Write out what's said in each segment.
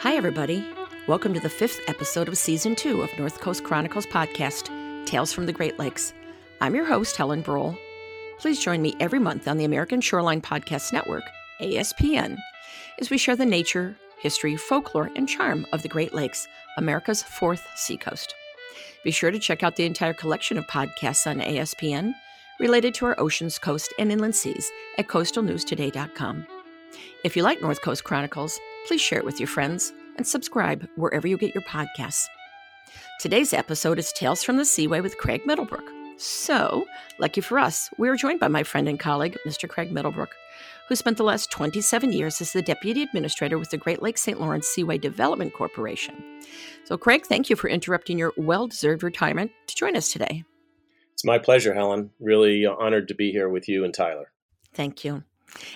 Hi, everybody. Welcome to the 5th episode of Season 2 of North Coast Chronicles podcast, Tales from the Great Lakes. I'm your host, Helen Brohl. Please join me every month on the American Shoreline Podcast Network, ASPN, as we share the nature, history, folklore, and charm of the Great Lakes, America's fourth seacoast. Be sure to check out the entire collection of podcasts on ASPN related to our oceans, coast, and inland seas at coastalnewstoday.com. If you like North Coast Chronicles, please share it with your friends and subscribe wherever you get your podcasts. Today's episode is Tales from the Seaway with Craig Middlebrook. So, lucky for us, we are joined by my friend and colleague, Mr. Craig Middlebrook, who spent the last 27 years as the Deputy Administrator with the Great Lakes St. Lawrence Seaway Development Corporation. So, Craig, thank you for interrupting your well-deserved retirement to join us today. It's my pleasure, Helen. Really honored to be here with you and Tyler. Thank you.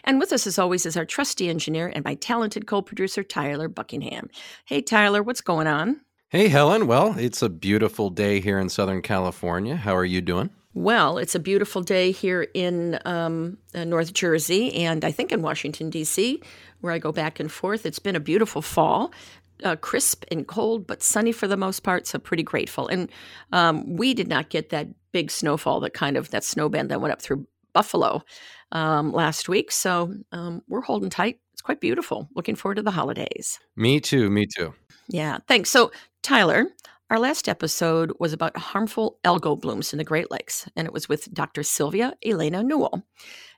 And with us, as always, is our trusty engineer and my talented co-producer, Tyler Buckingham. Hey, Tyler, what's going on? Hey, Helen. Well, it's a beautiful day here in Southern California. How are you doing? Well, it's a beautiful day here in North Jersey and I think in Washington, D.C., where I go back and forth. It's been a beautiful fall, crisp and cold, but sunny for the most part, so pretty grateful. And we did not get that big snowfall, that snowband that went up through Buffalo last week. So we're holding tight. It's quite beautiful. Looking forward to the holidays. Me too. Yeah, thanks. So, Tyler, our last episode was about harmful algal blooms in the Great Lakes, and it was with Dr. Sylvia Elena Newell,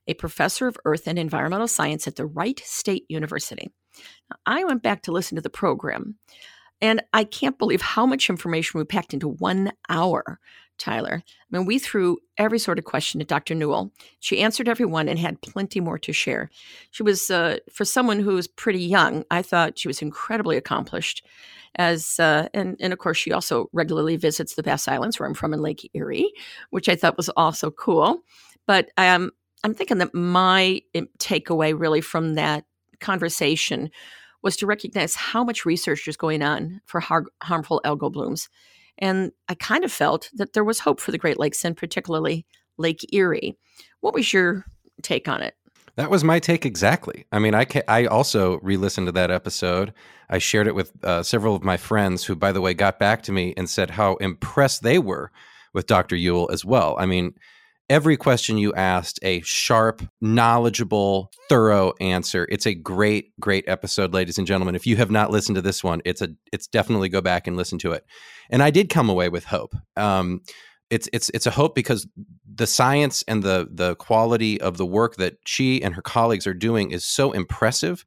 a professor of earth and environmental science at the Wright State University. Now, I went back to listen to the program, and I can't believe how much information we packed into 1 hour, Tyler. I mean, we threw every sort of question at Dr. Newell. She answered every one and had plenty more to share. She was, for someone who was pretty young, I thought she was incredibly accomplished. And of course, she also regularly visits the Bass Islands, where I'm from, in Lake Erie, which I thought was also cool. But I'm thinking that my takeaway really from that conversation was to recognize how much research is going on for harmful algal blooms. And I kind of felt that there was hope for the Great Lakes, and particularly Lake Erie. What was your take on it? That was my take exactly. I mean, I also re-listened to that episode. I shared it with several of my friends who, by the way, got back to me and said how impressed they were with Dr. Newell as well. I mean, every question you asked, a sharp, knowledgeable, thorough answer. It's a great, great episode, ladies and gentlemen. If you have not listened to this one, it's definitely go back and listen to it. And I did come away with hope. It's a hope because the science and the quality of the work that she and her colleagues are doing is so impressive.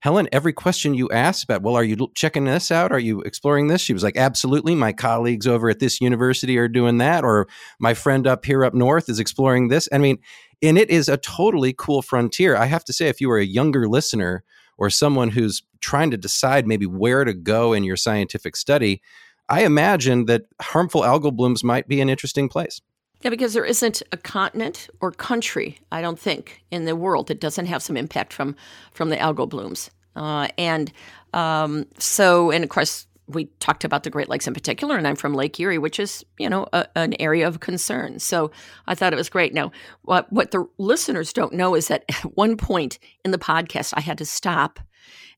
Helen, every question you asked about, well, are you checking this out? Are you exploring this? She was like, absolutely. My colleagues over at this university are doing that. Or my friend up here up north is exploring this. I mean, and it is a totally cool frontier. I have to say, if you are a younger listener or someone who's trying to decide maybe where to go in your scientific study, I imagine that harmful algal blooms might be an interesting place. Yeah, because there isn't a continent or country, I don't think, in the world that doesn't have some impact from the algal blooms. And of course, we talked about the Great Lakes in particular, and I'm from Lake Erie, which is, an area of concern. So I thought it was great. Now, what the listeners don't know is that at one point in the podcast, I had to stop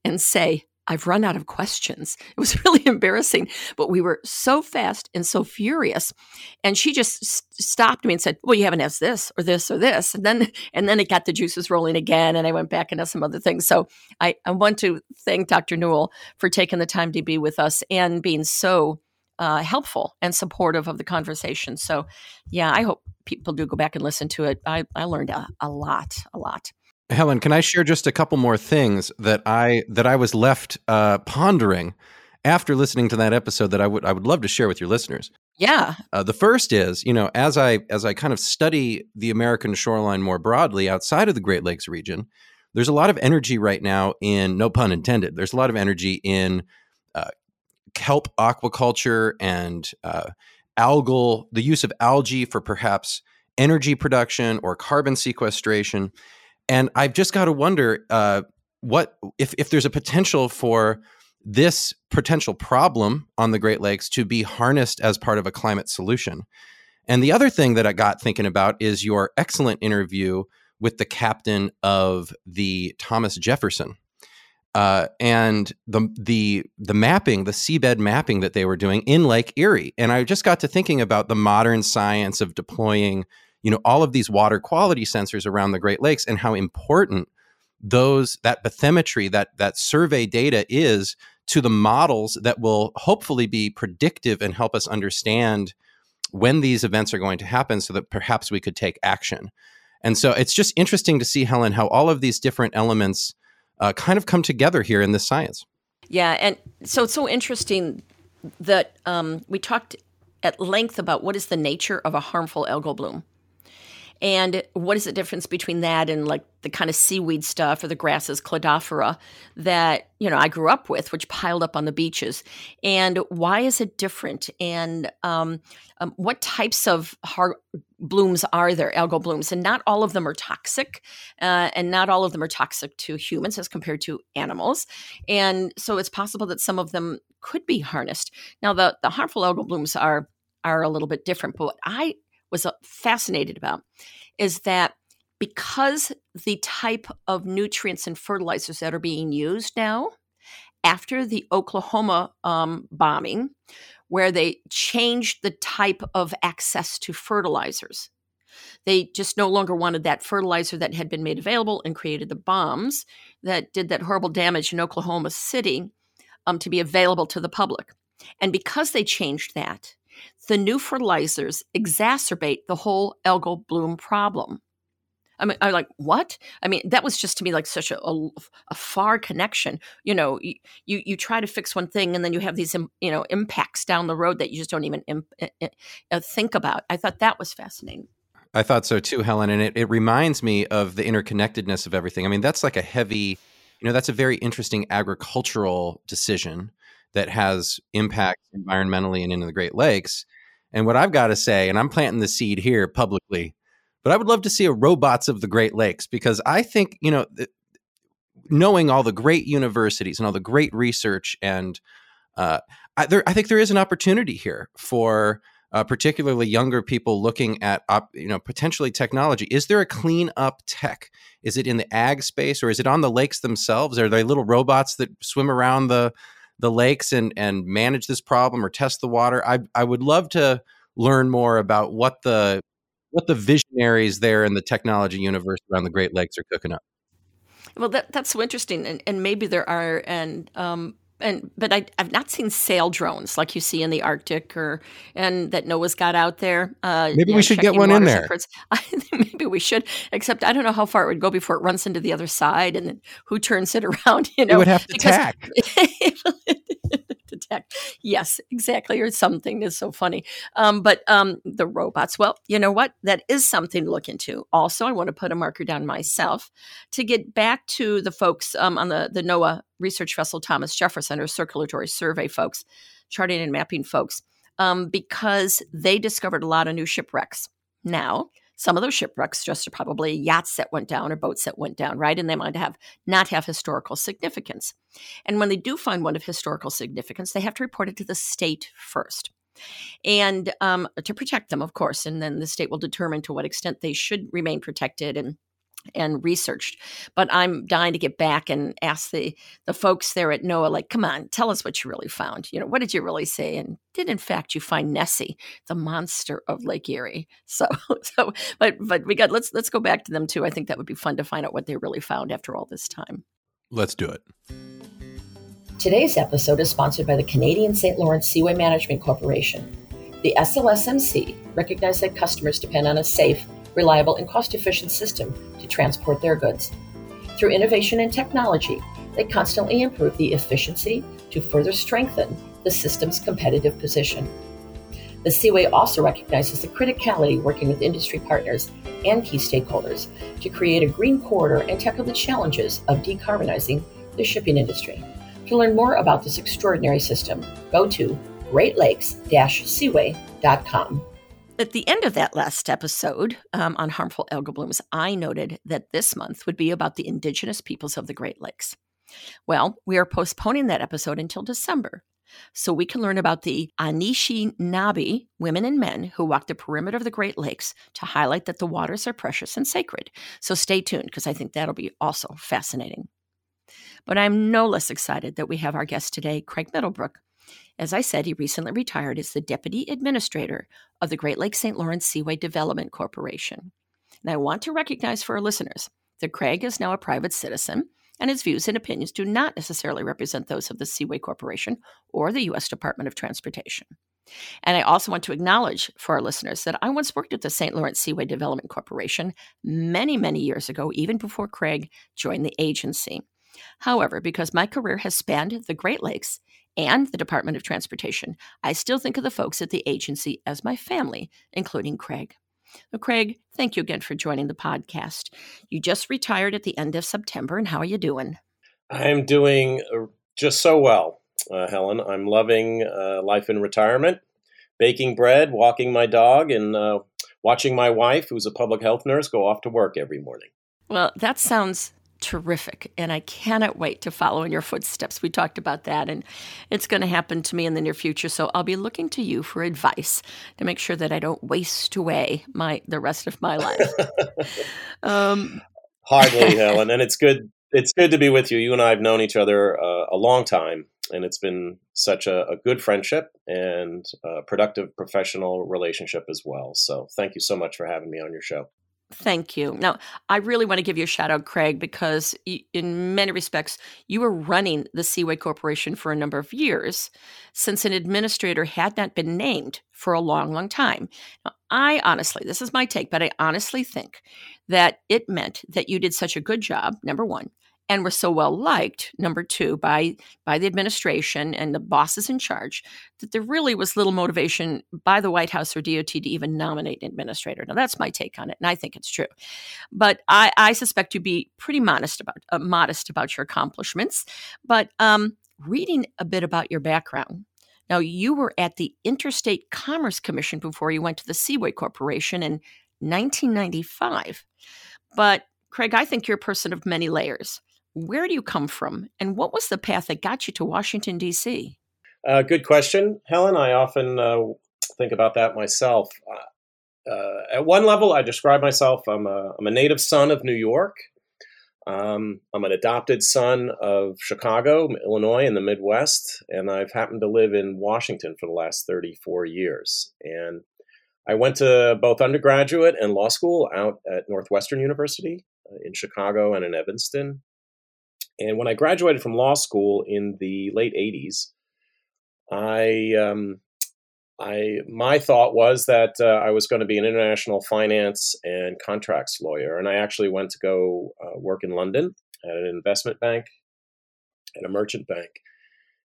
and say, I've run out of questions. It was really embarrassing, but we were so fast and so furious. And she just stopped me and said, well, you haven't asked this or this or this. And then it got the juices rolling again. And I went back and asked some other things. So I want to thank Dr. Newell for taking the time to be with us and being so helpful and supportive of the conversation. So yeah, I hope people do go back and listen to it. I learned a lot. Helen, can I share just a couple more things that I was left pondering after listening to that episode that I would love to share with your listeners? Yeah. The first is, as I kind of study the American shoreline more broadly outside of the Great Lakes region, there's a lot of energy right now in, no pun intended, there's a lot of energy in kelp aquaculture and the use of algae for perhaps energy production or carbon sequestration. And I've just got to wonder what if there's a potential for this potential problem on the Great Lakes to be harnessed as part of a climate solution. And the other thing that I got thinking about is your excellent interview with the captain of the Thomas Jefferson. and the mapping, the seabed mapping that they were doing in Lake Erie. And I just got to thinking about the modern science of deploying, you know, all of these water quality sensors around the Great Lakes and how important those, that bathymetry, that survey data is to the models that will hopefully be predictive and help us understand when these events are going to happen so that perhaps we could take action. And so it's just interesting to see, Helen, how all of these different elements kind of come together here in this science. Yeah, and so it's so interesting that we talked at length about what is the nature of a harmful algal bloom. And what is the difference between that and like the kind of seaweed stuff or the grasses, Cladophora, that, you know, I grew up with, which piled up on the beaches? And why is it different? And what types of blooms are there, algal blooms? And not all of them are toxic, and not all of them are toxic to humans as compared to animals. And so it's possible that some of them could be harnessed. Now, the harmful algal blooms are a little bit different, but what I was fascinated about is that because the type of nutrients and fertilizers that are being used now, after the Oklahoma bombing, where they changed the type of access to fertilizers, they just no longer wanted that fertilizer that had been made available and created the bombs that did that horrible damage in Oklahoma City to be available to the public. And because they changed that, the new fertilizers exacerbate the whole algal bloom problem. I mean, I'm like, what? I mean, that was just to me like such a far connection. You know, you try to fix one thing and then you have these, you know, impacts down the road that you just don't even think about. I thought that was fascinating. I thought so too, Helen. And it reminds me of the interconnectedness of everything. I mean, that's like a heavy, you know, that's a very interesting agricultural decision that has impact environmentally and into the Great Lakes. And what I've got to say, and I'm planting the seed here publicly, but I would love to see a Robots of the Great Lakes, because I think, you know, knowing all the great universities and all the great research, and I think there is an opportunity here for particularly younger people looking at, you know, potentially technology. Is there a clean up tech? Is it in the ag space, or is it on the lakes themselves? Are there little robots that swim around the lakes and manage this problem or test the water? I would love to learn more about what the visionaries there in the technology universe around the Great Lakes are cooking up. Well, that's so interesting. And maybe there are, but I've not seen sail drones like you see in the Arctic and that NOAA's got out there. Maybe we should get one in there. Maybe we should, except I don't know how far it would go before it runs into the other side and then who turns it around, you know. It would have to tack. Yes, exactly. Or something is so funny. But the robots, well, you know what? That is something to look into. Also, I want to put a marker down myself to get back to the folks on the NOAA research vessel Thomas Jefferson, or circulatory survey folks, charting and mapping folks, because they discovered a lot of new shipwrecks. Now, some of those shipwrecks just are probably yachts that went down or boats that went down, right? And they might not have historical significance. And when they do find one of historical significance, they have to report it to the state first, and to protect them, of course. And then the state will determine to what extent they should remain protected and researched. But I'm dying to get back and ask the folks there at NOAA, like, come on, tell us what you really found. You know, what did you really say? And did, in fact, you find Nessie, the monster of Lake Erie? But we got, let's go back to them too. I think that would be fun to find out what they really found after all this time. Let's do it. Today's episode is sponsored by the Canadian St. Lawrence Seaway Management Corporation. The SLSMC recognized that customers depend on a safe, reliable, and cost-efficient system to transport their goods. Through innovation and technology, they constantly improve the efficiency to further strengthen the system's competitive position. The Seaway also recognizes the criticality working with industry partners and key stakeholders to create a green corridor and tackle the challenges of decarbonizing the shipping industry. To learn more about this extraordinary system, go to GreatLakes-Seaway.com. At the end of that last episode on harmful algal blooms, I noted that this month would be about the indigenous peoples of the Great Lakes. Well, we are postponing that episode until December, so we can learn about the Anishinaabe women and men who walk the perimeter of the Great Lakes to highlight that the waters are precious and sacred. So stay tuned, because I think that'll be also fascinating. But I'm no less excited that we have our guest today, Craig Middlebrook. As I said, he recently retired as the Deputy Administrator of the Great Lakes St. Lawrence Seaway Development Corporation. And I want to recognize for our listeners that Craig is now a private citizen, and his views and opinions do not necessarily represent those of the Seaway Corporation or the U.S. Department of Transportation. And I also want to acknowledge for our listeners that I once worked at the St. Lawrence Seaway Development Corporation many, many years ago, even before Craig joined the agency. However, because my career has spanned the Great Lakes and the Department of Transportation, I still think of the folks at the agency as my family, including Craig. Well, Craig, thank you again for joining the podcast. You just retired at the end of September, and how are you doing? I'm doing just so well. Helen, I'm loving life in retirement, baking bread, walking my dog, and watching my wife, who's a public health nurse, go off to work every morning. Well, that sounds terrific, and I cannot wait to follow in your footsteps. We talked about that, and it's going to happen to me in the near future, so I'll be looking to you for advice to make sure that I don't waste away the rest of my life. Hardly, Helen, and it's good. It's good to be with you. You and I have known each other a long time, and it's been such a good friendship and a productive professional relationship as well. So thank you so much for having me on your show. Thank you. Now, I really want to give you a shout out, Craig, because in many respects, you were running the Seaway Corporation for a number of years since an administrator had not been named for a long, long time. Now, this is my take, but I honestly think that it meant that you did such a good job, number one, and were so well liked, number two, by the administration and the bosses in charge, that there really was little motivation by the White House or DOT to even nominate an administrator. Now, that's my take on it, and I think it's true. But I suspect you'd be pretty modest about your accomplishments. But reading a bit about your background, now, you were at the Interstate Commerce Commission before you went to the Seaway Corporation in 1995. But, Craig, I think you're a person of many layers. Where do you come from, and what was the path that got you to Washington, D.C.? Good question, Helen. I often think about that myself. At one level, I describe myself, I'm a native son of New York. I'm an adopted son of Chicago, Illinois, in the Midwest, and I've happened to live in Washington for the last 34 years. And I went to both undergraduate and law school out at Northwestern University in Chicago and in Evanston. And when I graduated from law school in the late 80s, my thought was that I was going to be an international finance and contracts lawyer. And I actually went to go work in London at an investment bank, at a merchant bank.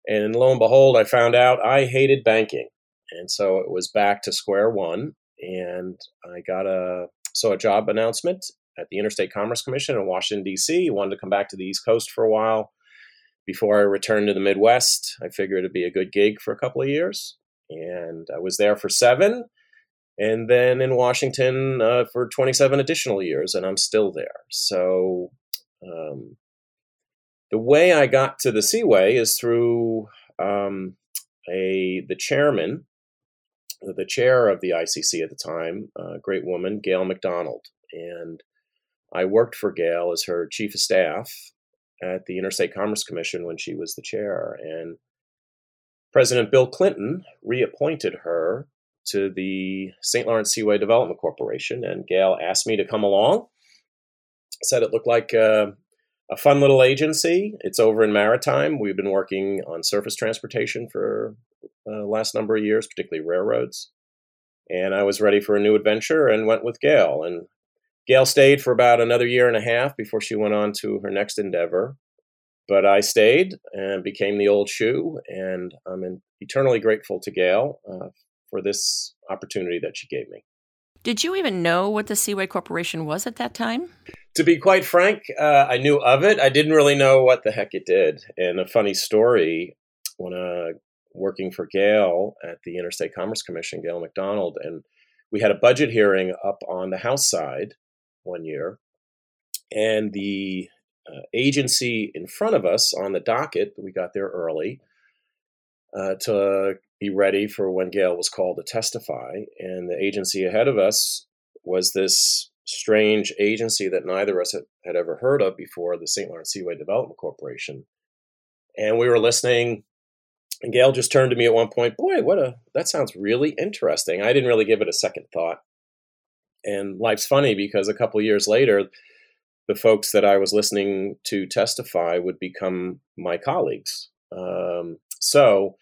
And lo and behold, I found out I hated banking. And so it was back to square one. And I got a job announcement at the Interstate Commerce Commission in Washington, D.C. I wanted to come back to the East Coast for a while before I returned to the Midwest. I figured it'd be a good gig for a couple of years. And I was there for 7, and then in Washington for 27 additional years, and I'm still there. So the way I got to the Seaway is through the chair of the ICC at the time, a great woman, Gail McDonald. And I worked for Gail as her chief of staff at the Interstate Commerce Commission when she was the chair. And President Bill Clinton reappointed her to the St. Lawrence Seaway Development Corporation. And Gail asked me to come along, said it looked like a fun little agency. It's over in Maritime. We've been working on surface transportation for the last number of years, particularly railroads. And I was ready for a new adventure and went with Gail. And Gail stayed for about another year and a half before she went on to her next endeavor. But I stayed and became the old shoe, and I'm eternally grateful to Gail for this opportunity that she gave me. Did you even know what the Seaway Corporation was at that time? To be quite frank, I knew of it. I didn't really know what the heck it did. And a funny story, when working for Gail at the Interstate Commerce Commission, Gail McDonald, and we had a budget hearing up on the House side one year, and the agency in front of us on the docket, we got there early to be ready for when Gail was called to testify. And the agency ahead of us was this strange agency that neither of us had ever heard of before, the St. Lawrence Seaway Development Corporation. And we were listening, and Gail just turned to me at one point, boy, that sounds really interesting. I didn't really give it a second thought. And life's funny, because a couple of years later, the folks that I was listening to testify would become my colleagues. So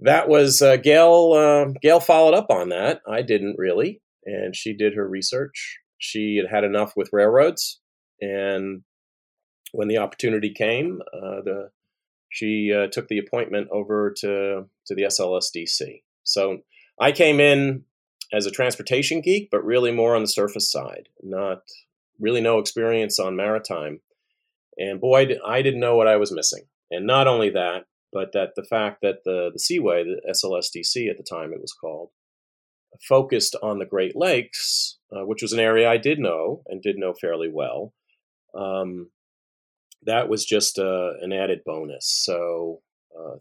that was Gail. Gail followed up on that. I didn't really. And she did her research. She had had enough with railroads. And when the opportunity came, she took the appointment over to the SLSDC. So I came in as a transportation geek, but really more on the surface side, not really no experience on maritime. And boy, I didn't know what I was missing. And not only that, but that the fact that the Seaway, the SLSDC at the time it was called, focused on the Great Lakes, which was an area I did know and did know fairly well. That was just an added bonus. So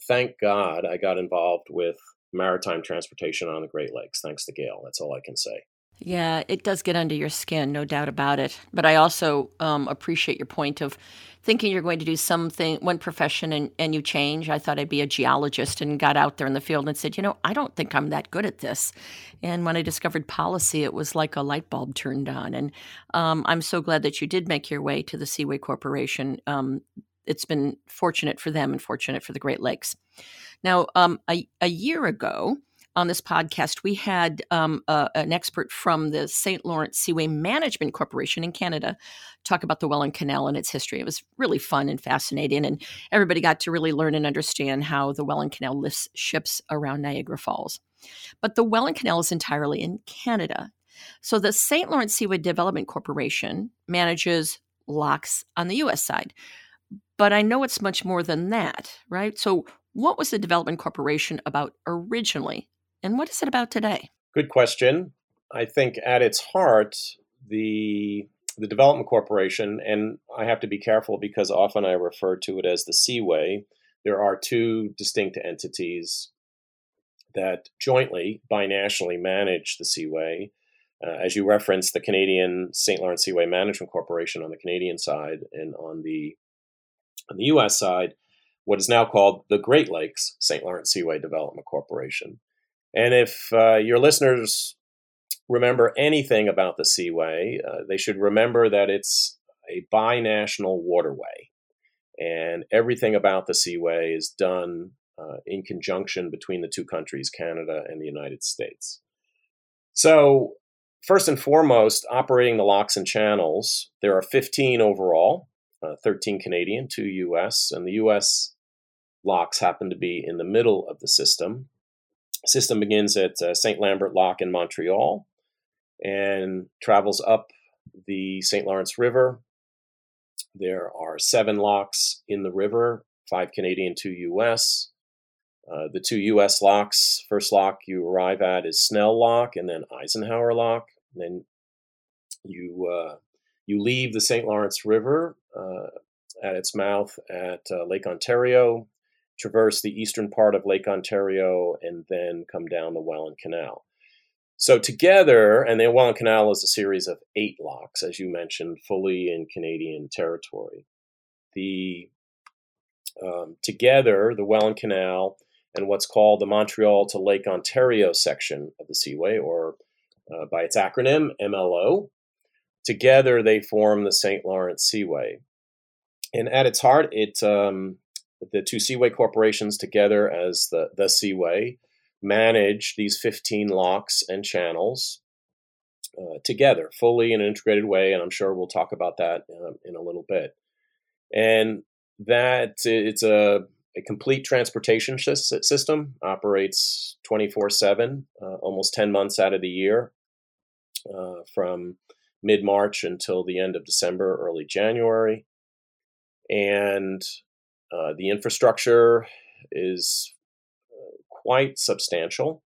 thank God I got involved with maritime transportation on the Great Lakes, thanks to Gail. That's all I can say. Yeah, it does get under your skin, no doubt about it. But I also appreciate your point of thinking you're going to do something, one profession, and you change. I thought I'd be a geologist and got out there in the field and said, I don't think I'm that good at this. And when I discovered policy, it was like a light bulb turned on. And I'm so glad that you did make your way to the Seaway Corporation. It's been fortunate for them and fortunate for the Great Lakes. Now, a year ago on this podcast, we had an expert from the St. Lawrence Seaway Management Corporation in Canada talk about the Welland Canal and its history. It was really fun and fascinating, and everybody got to really learn and understand how the Welland Canal lifts ships around Niagara Falls. But the Welland Canal is entirely in Canada. So the St. Lawrence Seaway Development Corporation manages locks on the U.S. side. But I know it's much more than that, right? So what was the Development Corporation about originally, and what is it about today? Good question. I think at its heart, the Development Corporation, and I have to be careful because often I refer to it as the Seaway. There are two distinct entities that jointly, binationally manage the Seaway. As you referenced, the Canadian St. Lawrence Seaway Management Corporation on the Canadian side, and on the U.S. side, what is now called the Great Lakes St. Lawrence Seaway Development Corporation. And if your listeners remember anything about the Seaway, they should remember that it's a binational waterway. And everything about the Seaway is done in conjunction between the two countries, Canada and the United States. So first and foremost, operating the locks and channels, there are 15 overall. 13 Canadian, 2 U.S., and the U.S. locks happen to be in the middle of the system. System begins at St. Lambert Lock in Montreal and travels up the St. Lawrence River. There are 7 locks in the river, 5 Canadian, 2 U.S. The 2 U.S. locks, first lock you arrive at is Snell Lock and then Eisenhower Lock. And then you leave the St. Lawrence River at its mouth at Lake Ontario, traverse the eastern part of Lake Ontario, and then come down the Welland Canal. So together, and the Welland Canal is a series of 8 locks, as you mentioned, fully in Canadian territory. Together, the Welland Canal and what's called the Montreal to Lake Ontario section of the Seaway, or by its acronym, MLO, together, they form the St. Lawrence Seaway. And at its heart, the two Seaway corporations together as the Seaway manage these 15 locks and channels together, fully in an integrated way. And I'm sure we'll talk about that in a little bit. And that it's a complete transportation system, operates 24/7, almost 10 months out of the year, from mid-March until the end of December, early January. And the infrastructure is quite substantial.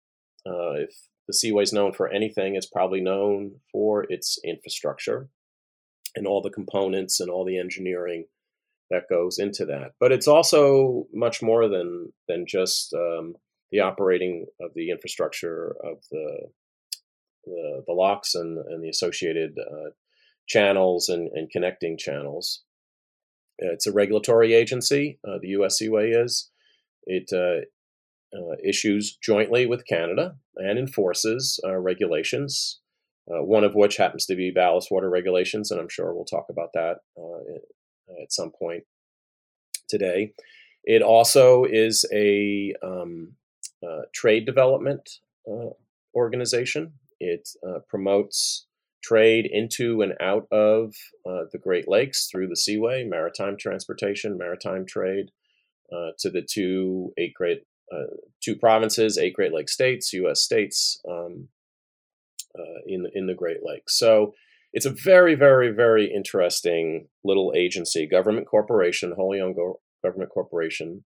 If the Seaway is known for anything, it's probably known for its infrastructure and all the components and all the engineering that goes into that. But it's also much more than just the operating of the infrastructure of the the locks and the associated channels and connecting channels. It's a regulatory agency. The U.S. Seaway is. It issues jointly with Canada and enforces regulations, one of which happens to be ballast water regulations, and I'm sure we'll talk about that at some point today. It also is a trade development organization. It promotes trade into and out of the Great Lakes through the Seaway, maritime transportation, maritime trade to the two provinces, 8 Great Lakes states, U.S. states in the Great Lakes. So it's a very, very, very interesting little agency, government corporation, wholly owned government corporation.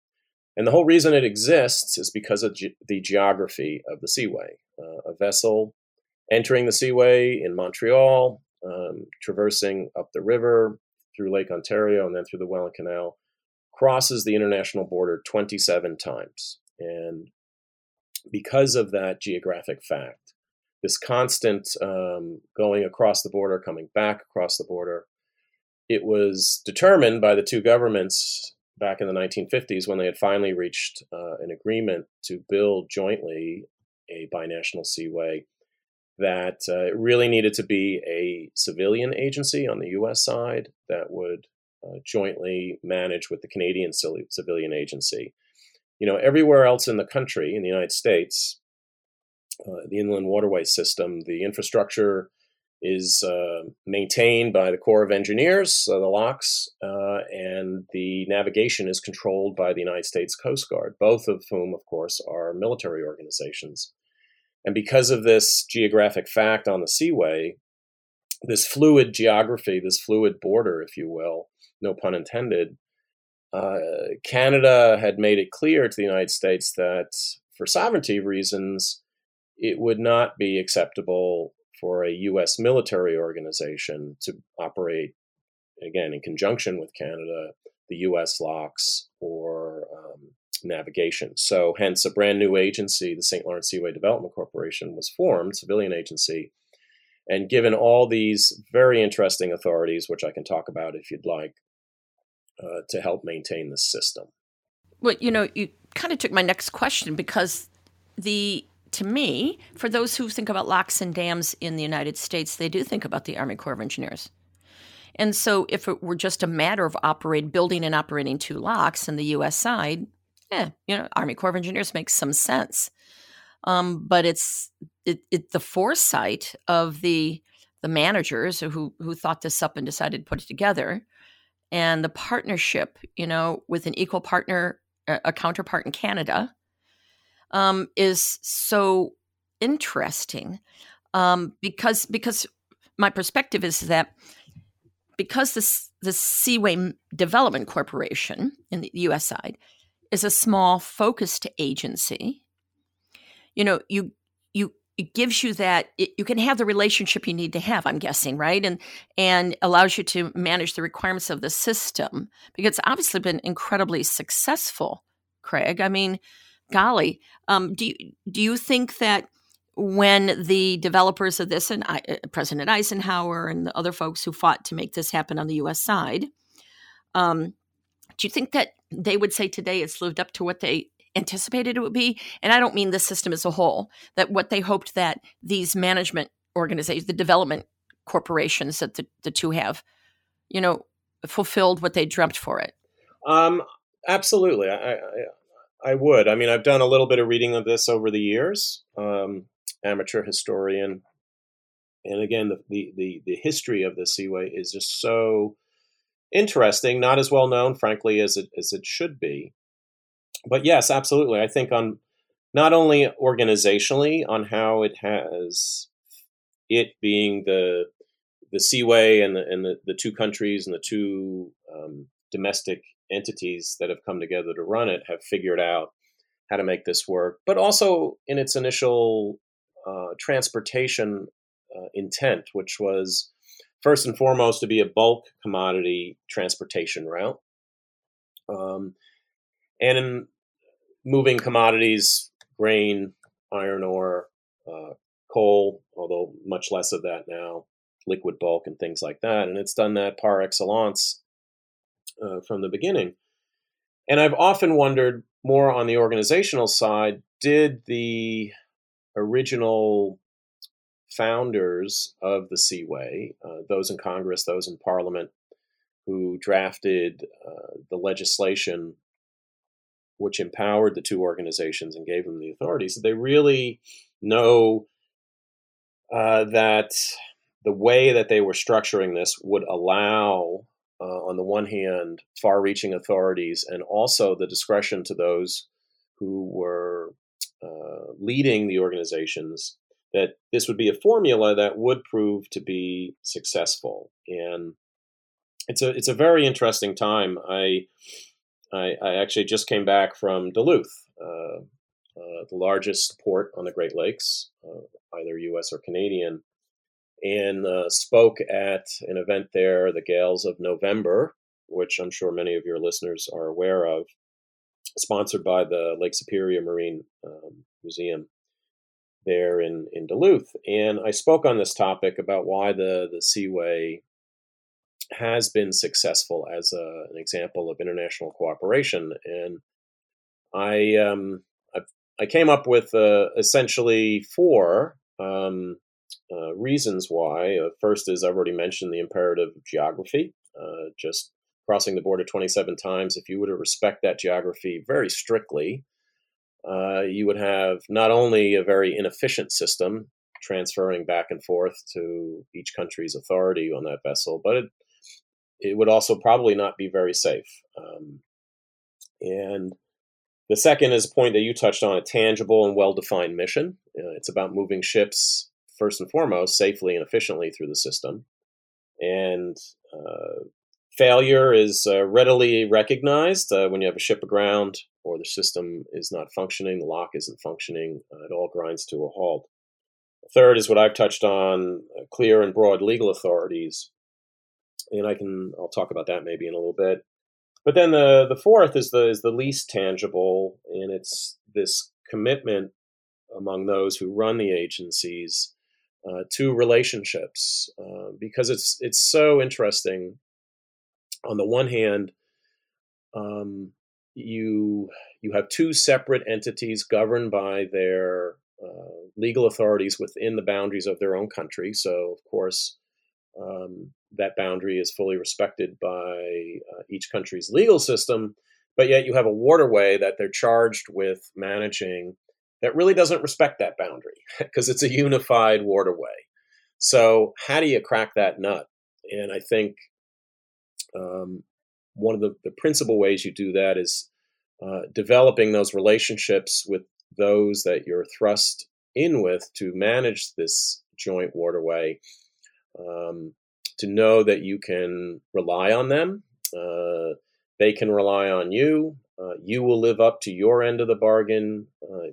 And the whole reason it exists is because of the geography of the Seaway. A vessel entering the Seaway in Montreal, traversing up the river through Lake Ontario and then through the Welland Canal, crosses the international border 27 times. And because of that geographic fact, this constant going across the border, coming back across the border, it was determined by the two governments back in the 1950s when they had finally reached an agreement to build jointly a binational seaway, that it really needed to be a civilian agency on the U.S. side that would jointly manage with the Canadian civilian agency. You know, everywhere else in the country, in the United States, the inland waterway system, the infrastructure is maintained by the Corps of Engineers, so the locks, and the navigation is controlled by the United States Coast Guard, both of whom, of course, are military organizations. And because of this geographic fact on the Seaway, this fluid geography, this fluid border, if you will, no pun intended, Canada had made it clear to the United States that for sovereignty reasons, it would not be acceptable for a U.S. military organization to operate, again, in conjunction with Canada, the U.S. locks or navigation. So hence a brand new agency, the St. Lawrence Seaway Development Corporation, was formed, civilian agency. And given all these very interesting authorities, which I can talk about if you'd like, to help maintain the system. Well, you know, you kind of took my next question because to me, for those who think about locks and dams in the United States, they do think about the Army Corps of Engineers. And so if it were just a matter of building and operating two locks in the U.S. side, Army Corps of Engineers makes some sense. But it's the foresight of the managers who thought this up and decided to put it together, and the partnership, you know, with an equal partner, a counterpart in Canada, is so interesting because my perspective is that because the Seaway Development Corporation in the U.S. side is a small focused agency, you know, it gives you that you can have the relationship you need to have, I'm guessing, right? And allows you to manage the requirements of the system because it's obviously been incredibly successful, Craig. I mean, golly, do you think that when the developers of this and President Eisenhower and the other folks who fought to make this happen on the U.S. side, do you think that they would say today it's lived up to what they anticipated it would be? And I don't mean the system as a whole, that what they hoped that these management organizations, the development corporations that the two have, you know, fulfilled what they dreamt for it. Absolutely. I would. I mean, I've done a little bit of reading of this over the years, amateur historian. And again, the history of the Seaway is just so interesting, not as well known, frankly, as it should be. But yes, absolutely. I think on not only organizationally on how it has, it being the Seaway and the two countries and the two domestic entities that have come together to run it have figured out how to make this work, but also in its initial transportation intent, which was first and foremost to be a bulk commodity transportation route. And in moving commodities, grain, iron ore, coal, although much less of that now, liquid bulk and things like that. And it's done that par excellence from the beginning. And I've often wondered more on the organizational side, did the original founders of the Seaway, those in Congress, those in Parliament, who drafted the legislation which empowered the two organizations and gave them the authorities, they really know that the way that they were structuring this would allow, on the one hand, far-reaching authorities and also the discretion to those who were leading the organizations, that this would be a formula that would prove to be successful. And it's a very interesting time. I actually just came back from Duluth, the largest port on the Great Lakes, either U.S. or Canadian, and spoke at an event there, the Gales of November, which I'm sure many of your listeners are aware of, sponsored by the Lake Superior Marine Museum there in Duluth. And I spoke on this topic about why the Seaway has been successful as an example of international cooperation. And I came up with essentially four reasons why. First is, I've already mentioned the imperative of geography, just crossing the border 27 times. If you were to respect that geography very strictly, you would have not only a very inefficient system transferring back and forth to each country's authority on that vessel, but it would also probably not be very safe. And the second is a point that you touched on, a tangible and well-defined mission. It's about moving ships, first and foremost, safely and efficiently through the system. And failure is readily recognized when you have a ship aground or the system is not functioning, the lock isn't functioning, it all grinds to a halt. Third is what I've touched on, clear and broad legal authorities. And I'll talk about that maybe in a little bit. But then the fourth is the least tangible, and it's this commitment among those who run the agencies to relationships, because it's so interesting. On the one hand, you have two separate entities governed by their legal authorities within the boundaries of their own country. So, of course, that boundary is fully respected by each country's legal system, but yet you have a waterway that they're charged with managing that really doesn't respect that boundary because it's a unified waterway. So how do you crack that nut? And I think one of the principal ways you do that is developing those relationships with those that you're thrust in with to manage this joint waterway, to know that you can rely on them, they can rely on you, you will live up to your end of the bargain,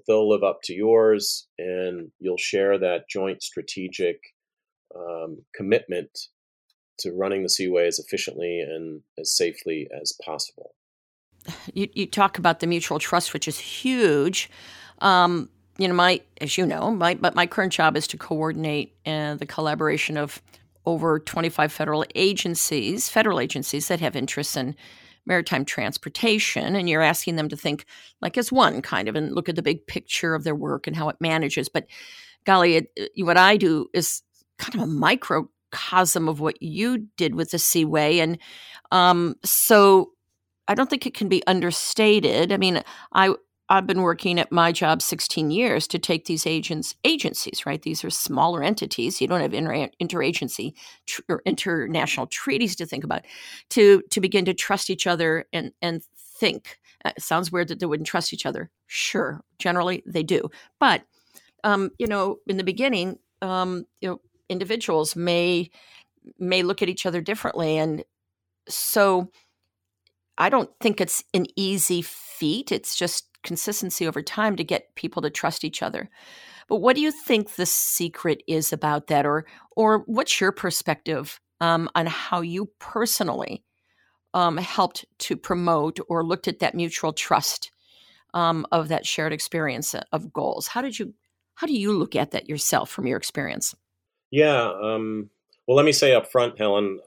they'll live up to yours, and you'll share that joint strategic commitment to running the Seaway as efficiently and as safely as possible. You talk about the mutual trust, which is huge. My current job is to coordinate the collaboration of over 25 federal agencies that have interests in maritime transportation. And you're asking them to think like as one kind of, and look at the big picture of their work and how it manages. But golly, what I do is kind of a microcosm of what you did with the Seaway. And so I don't think it can be understated. I mean, I've been working at my job 16 years to take these agencies, right? These are smaller entities. You don't have interagency or international treaties to think about, to begin to trust each other and think. It sounds weird that they wouldn't trust each other. Sure, generally they do. But, in the beginning, individuals may look at each other differently. And so I don't think it's an easy feat. It's just consistency over time to get people to trust each other. But what do you think the secret is about that? Or what's your perspective on how you personally helped to promote or looked at that mutual trust of that shared experience of goals? How did you How do you look at that yourself from your experience? Well, let me say up front, Helen,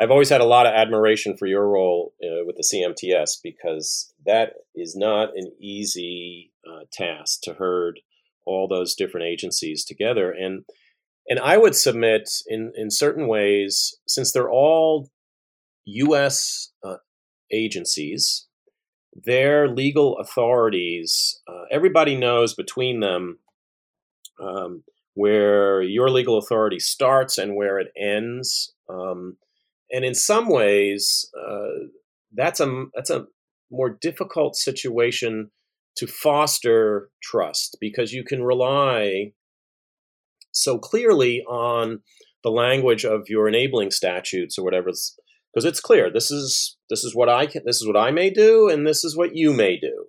I've always had a lot of admiration for your role with the CMTS, because that is not an easy task to herd all those different agencies together. And I would submit in certain ways, since they're all U.S. agencies, their legal authorities, everybody knows between them where your legal authority starts and where it ends. And in some ways, that's a more difficult situation to foster trust, because you can rely so clearly on the language of your enabling statutes or whatever, because it's clear this is what I can, this is what I may do, and this is what you may do.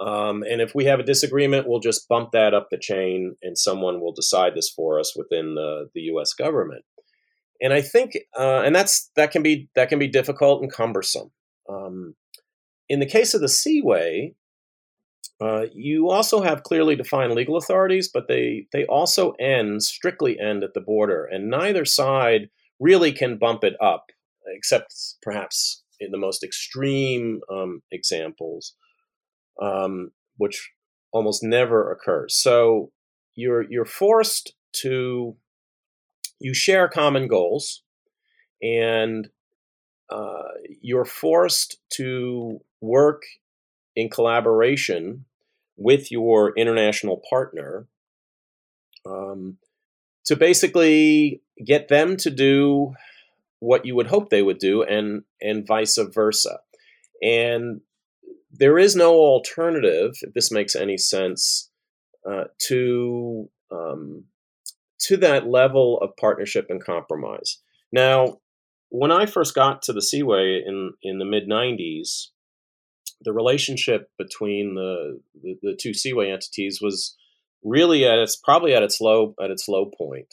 And if we have a disagreement, we'll just bump that up the chain, and someone will decide this for us within the U.S. government. And I think, and that can be difficult and cumbersome. In the case of the Seaway, you also have clearly defined legal authorities, but they also strictly end at the border, and neither side really can bump it up, except perhaps in the most extreme examples, which almost never occurs. So you're forced to, you share common goals, and you're forced to work in collaboration with your international partner to basically get them to do what you would hope they would do, and vice versa. And there is no alternative, if this makes any sense, to that level of partnership and compromise. Now, when I first got to the Seaway in the mid-90s, the relationship between the two Seaway entities was really at its low point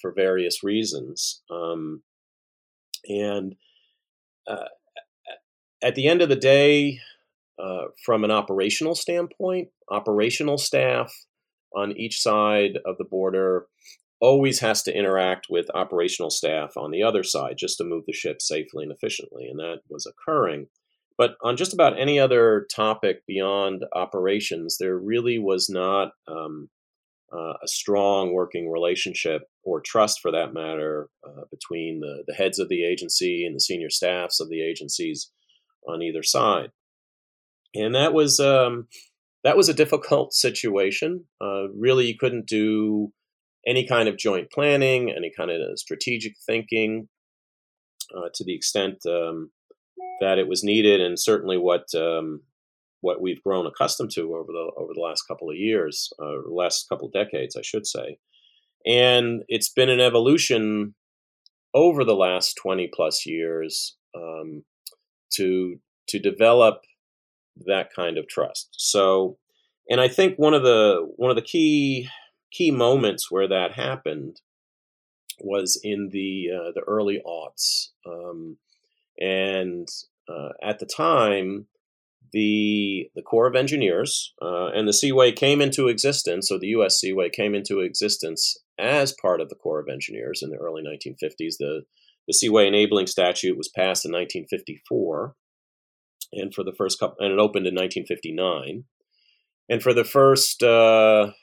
for various reasons. At the end of the day, from an operational standpoint, operational staff on each side of the border always has to interact with operational staff on the other side just to move the ship safely and efficiently. And that was occurring. But on just about any other topic beyond operations, there really was not a strong working relationship, or trust for that matter, between the heads of the agency and the senior staffs of the agencies on either side. And that was a difficult situation. Really, you couldn't do any kind of joint planning, any kind of strategic thinking to the extent that it was needed, and certainly what we've grown accustomed to over the last couple of years, last couple of decades, I should say. And it's been an evolution over the last 20 plus years to develop that kind of trust. So, and I think one of the key moments where that happened was in the early aughts. At the time, the Corps of Engineers and the Seaway came into existence, or the U.S. Seaway came into existence as part of the Corps of Engineers in the early 1950s. The Seaway Enabling Statute was passed in 1954, and for the first couple, and it opened in 1959. And for the first 4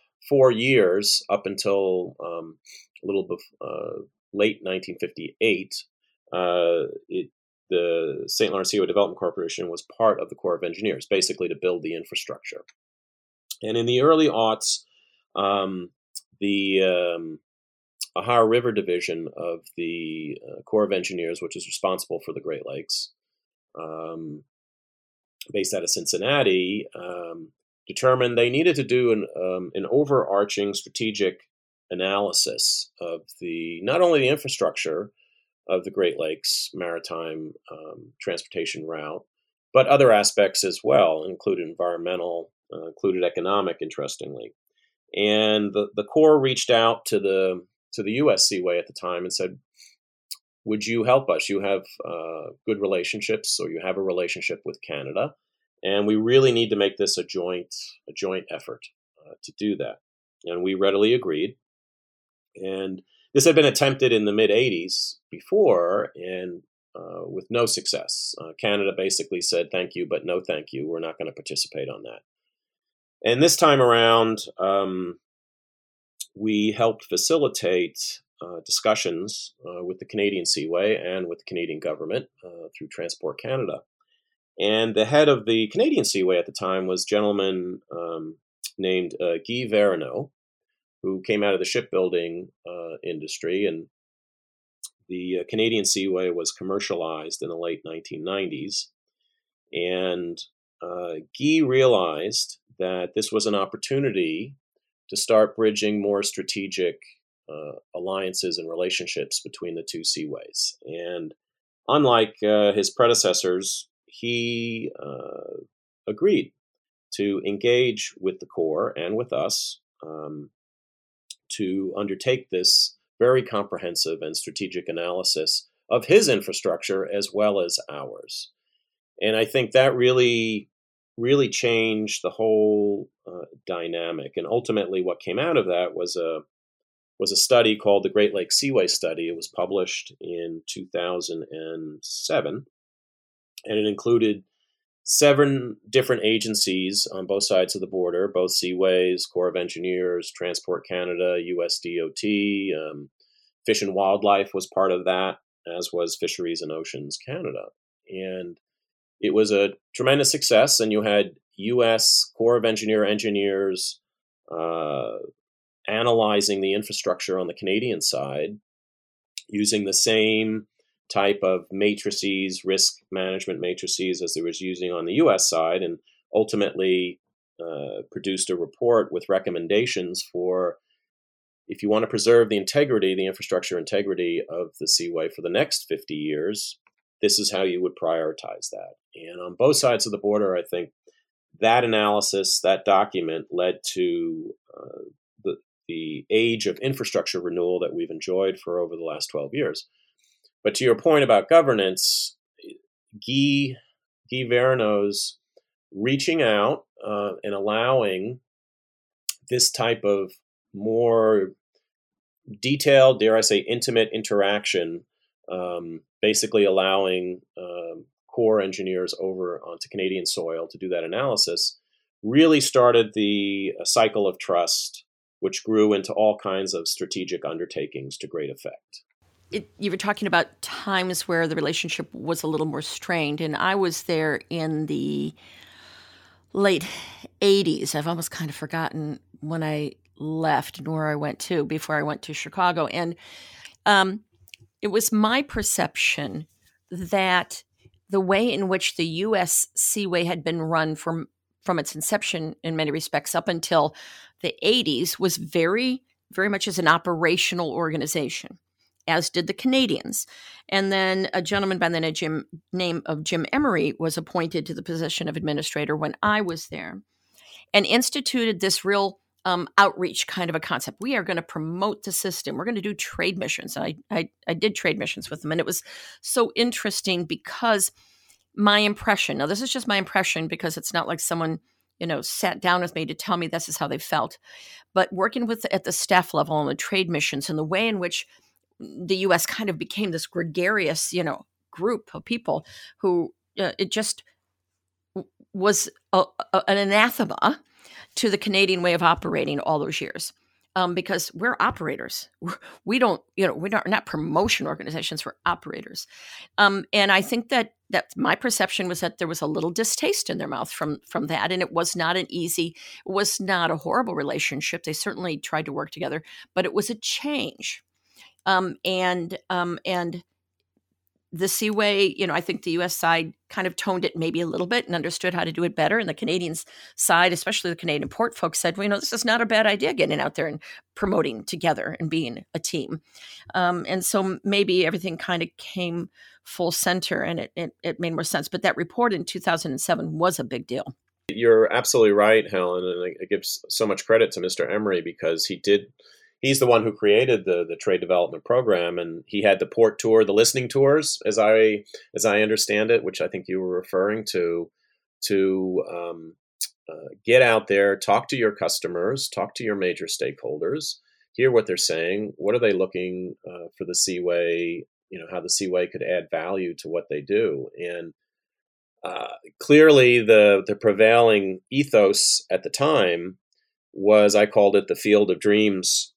years, up until late 1958, the St. Lawrence Seaway Development Corporation was part of the Corps of Engineers, basically to build the infrastructure. And in the early aughts, the Ohio River Division of the Corps of Engineers, which is responsible for the Great Lakes, based out of Cincinnati, determined they needed to do an overarching strategic analysis of not only the infrastructure of the Great Lakes maritime transportation route, but other aspects as well, included environmental, included economic, interestingly. And the Corps reached out to the U.S. Seaway at the time and said, "Would you help us? You have good relationships, or you have a relationship with Canada, and we really need to make this a joint effort to do that." And we readily agreed. And this had been attempted in the mid-'80s before, and with no success. Canada basically said, thank you, but no thank you. We're not going to participate on that. And this time around, we helped facilitate discussions with the Canadian Seaway and with the Canadian government through Transport Canada. And the head of the Canadian Seaway at the time was a gentleman named Guy Véronneau, who came out of the shipbuilding industry. And the Canadian Seaway was commercialized in the late 1990s. And Guy realized that this was an opportunity to start bridging more strategic alliances and relationships between the two seaways. And unlike his predecessors, he agreed to engage with the Corps and with us to undertake this very comprehensive and strategic analysis of his infrastructure as well as ours. And I think that really changed the whole dynamic. And ultimately what came out of that was a study called the Great Lakes Seaway Study. It was published in 2007, and it included 7 different agencies on both sides of the border, both seaways, Corps of Engineers, Transport Canada, USDOT, Fish and Wildlife was part of that, as was Fisheries and Oceans Canada. And it was a tremendous success, and you had U.S. Corps of engineers analyzing the infrastructure on the Canadian side using the same type of matrices, risk management matrices, as they was using on the U.S. side, and ultimately produced a report with recommendations for, if you want to preserve the integrity, the infrastructure integrity of the seaway for the next 50 years, this is how you would prioritize that. And on both sides of the border, I think that analysis, that document led to the age of infrastructure renewal that we've enjoyed for over the last 12 years. But to your point about governance, Guy Véronneau's reaching out and allowing this type of more detailed, dare I say, intimate interaction, basically allowing Corps engineers over onto Canadian soil to do that analysis, really started the cycle of trust, which grew into all kinds of strategic undertakings to great effect. You were talking about times where the relationship was a little more strained, and I was there in the late 80s. I've almost kind of forgotten when I left and where I went to before I went to Chicago. And it was my perception that the way in which the U.S. Seaway had been run from its inception in many respects up until the 80s was very, very much as an operational organization, as did the Canadians. And then a gentleman by the name of Jim Emery was appointed to the position of administrator when I was there and instituted this real outreach kind of a concept. We are going to promote the system. We're going to do trade missions. And I did trade missions with them. And it was so interesting because my impression, now this is just my impression because it's not like someone, sat down with me to tell me this is how they felt, but working at the staff level on the trade missions and the way in which the U.S. kind of became this gregarious, group of people who it just was an anathema to the Canadian way of operating all those years, because we're operators. We're not promotion organizations, we're operators. And I think that my perception was that there was a little distaste in their mouth from that. And it was not a horrible relationship. They certainly tried to work together, but it was a change. And the Seaway, I think the U.S. side kind of toned it maybe a little bit and understood how to do it better. And the Canadians side, especially the Canadian port folks, said, this is not a bad idea, getting out there and promoting together and being a team. And so maybe everything kind of came full center and it made more sense. But that report in 2007 was a big deal. You're absolutely right, Helen. And I give so much credit to Mr. Emery because he's the one who created the trade development program, and he had the port tour, the listening tours, as I understand it, which I think you were referring to Get out there, talk to your customers, talk to your major stakeholders, hear what they're saying. What are they looking for the Seaway? You know, how the Seaway could add value to what they do. And clearly the prevailing ethos at the time was, I called it the Field of Dreams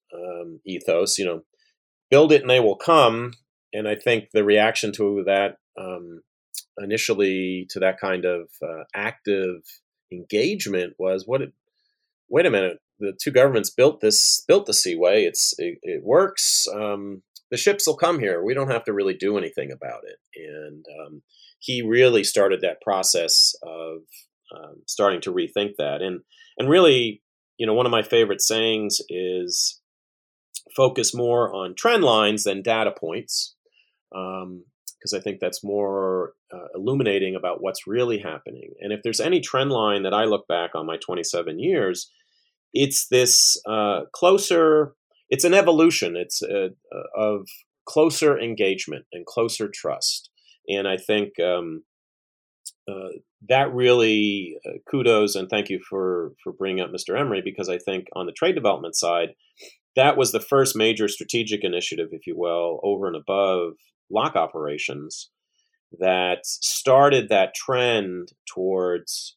ethos, you know, build it and they will come. And I think the reaction to that initially to that kind of active engagement was, wait a minute, the two governments built the Seaway. It works. The ships will come here. We don't have to really do anything about it. And he really started that process of starting to rethink that. And really, you know, one of my favorite sayings is focus more on trend lines than data points, because I think that's more illuminating about what's really happening. And if there's any trend line that I look back on my 27 years, it's this closer, it's an evolution. It's of closer engagement and closer trust. And I think that really kudos and thank you for bringing up Mr. Emery, because I think on the trade development side, that was the first major strategic initiative, if you will, over and above lock operations, that started that trend towards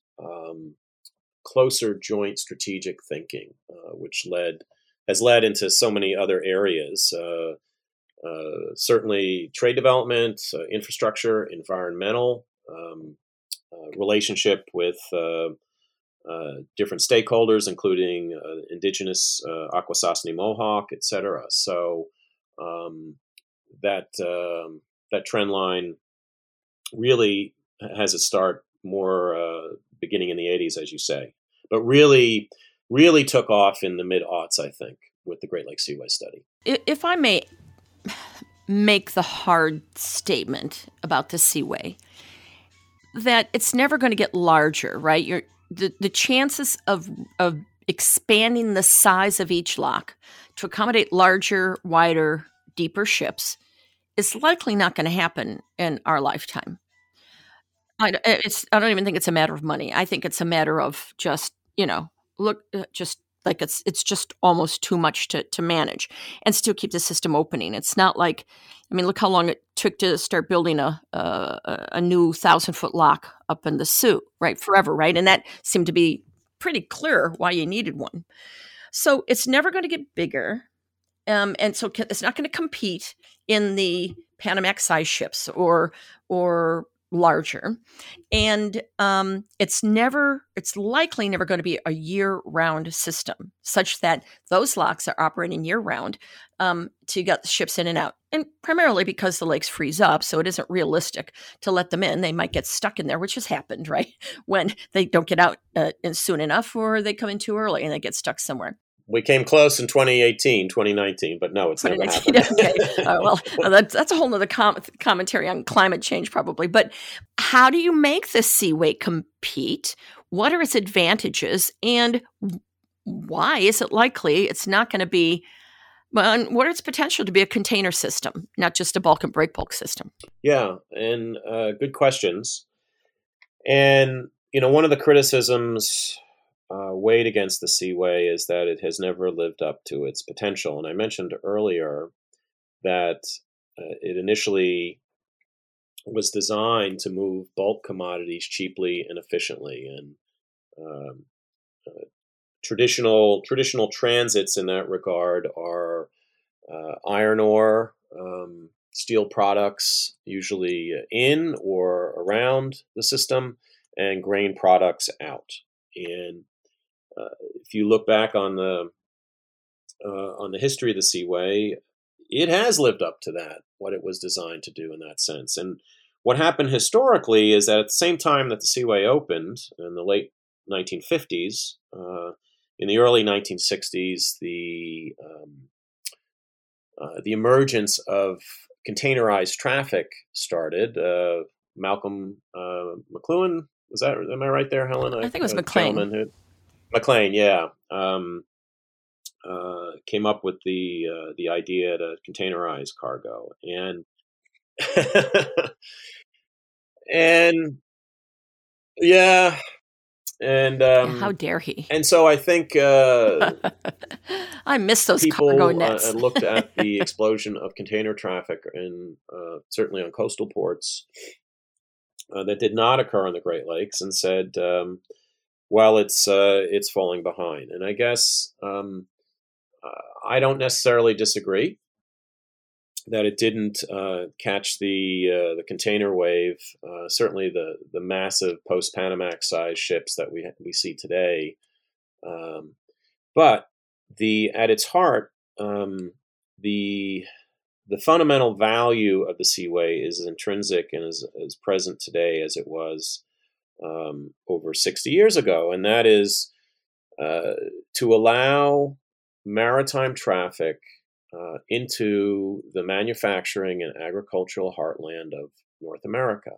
closer joint strategic thinking, which has led into so many other areas. Certainly trade development, infrastructure, environmental, relationship with different stakeholders, including Indigenous Akwesasne Mohawk, et cetera. So that trend line really has a start more beginning in the 80s, as you say, but really, really took off in the mid-aughts, I think, with the Great Lakes Seaway Study. If I may make the hard statement about the Seaway, that it's never going to get larger, right? The chances of expanding the size of each lock to accommodate larger, wider, deeper ships is likely not going to happen in our lifetime. I don't even think it's a matter of money. I think it's a matter of just, you know, look, just like it's just almost too much to manage and still keep the system opening. It's not like, I mean, look how long it took to start building a new 1,000-foot lock up in the Sioux, right? Forever, right? And that seemed to be pretty clear why you needed one. So it's never going to get bigger. And so it's not going to compete in the Panamax size ships or larger. And it's likely never going to be a year-round system such that those locks are operating year-round to get the ships in and out. And primarily because the lakes freeze up, so it isn't realistic to let them in. They might get stuck in there, which has happened, right? When they don't get out soon enough, or they come in too early and they get stuck somewhere. We came close in 2018, 2019, but no, it's never happened. Okay. Well, that's a whole other commentary on climate change probably. But how do you make the Seaway compete? What are its advantages? And why is it likely it's not going to be, what are its potential to be a container system, not just a bulk and break bulk system? Yeah, and good questions. And, you know, one of the criticisms weighed against the Seaway is that it has never lived up to its potential. And I mentioned earlier that it initially was designed to move bulk commodities cheaply and efficiently. And traditional transits in that regard are iron ore, steel products, usually in or around the system, and grain products out. And if you look back on the history of the Seaway, it has lived up to that, what it was designed to do in that sense. And what happened historically is that at the same time that the Seaway opened in the late 1950s, in the early 1960s, the emergence of containerized traffic started. Malcolm McLuhan. Was that, am I right there, Helen? I think it was McLean, yeah. Came up with the idea to containerize cargo. And yeah, And how dare he? And so I think I miss those cargo nets. People looked at the explosion of container traffic, and certainly on coastal ports that did not occur on the Great Lakes, and said, "Well, it's falling behind." And I guess I don't necessarily disagree that it didn't catch the container wave, certainly the massive post-Panamax size ships that we see today. But at its heart, the fundamental value of the seaway is intrinsic and is present today as it was over 60 years ago. And that is to allow maritime traffic into the manufacturing and agricultural heartland of North America.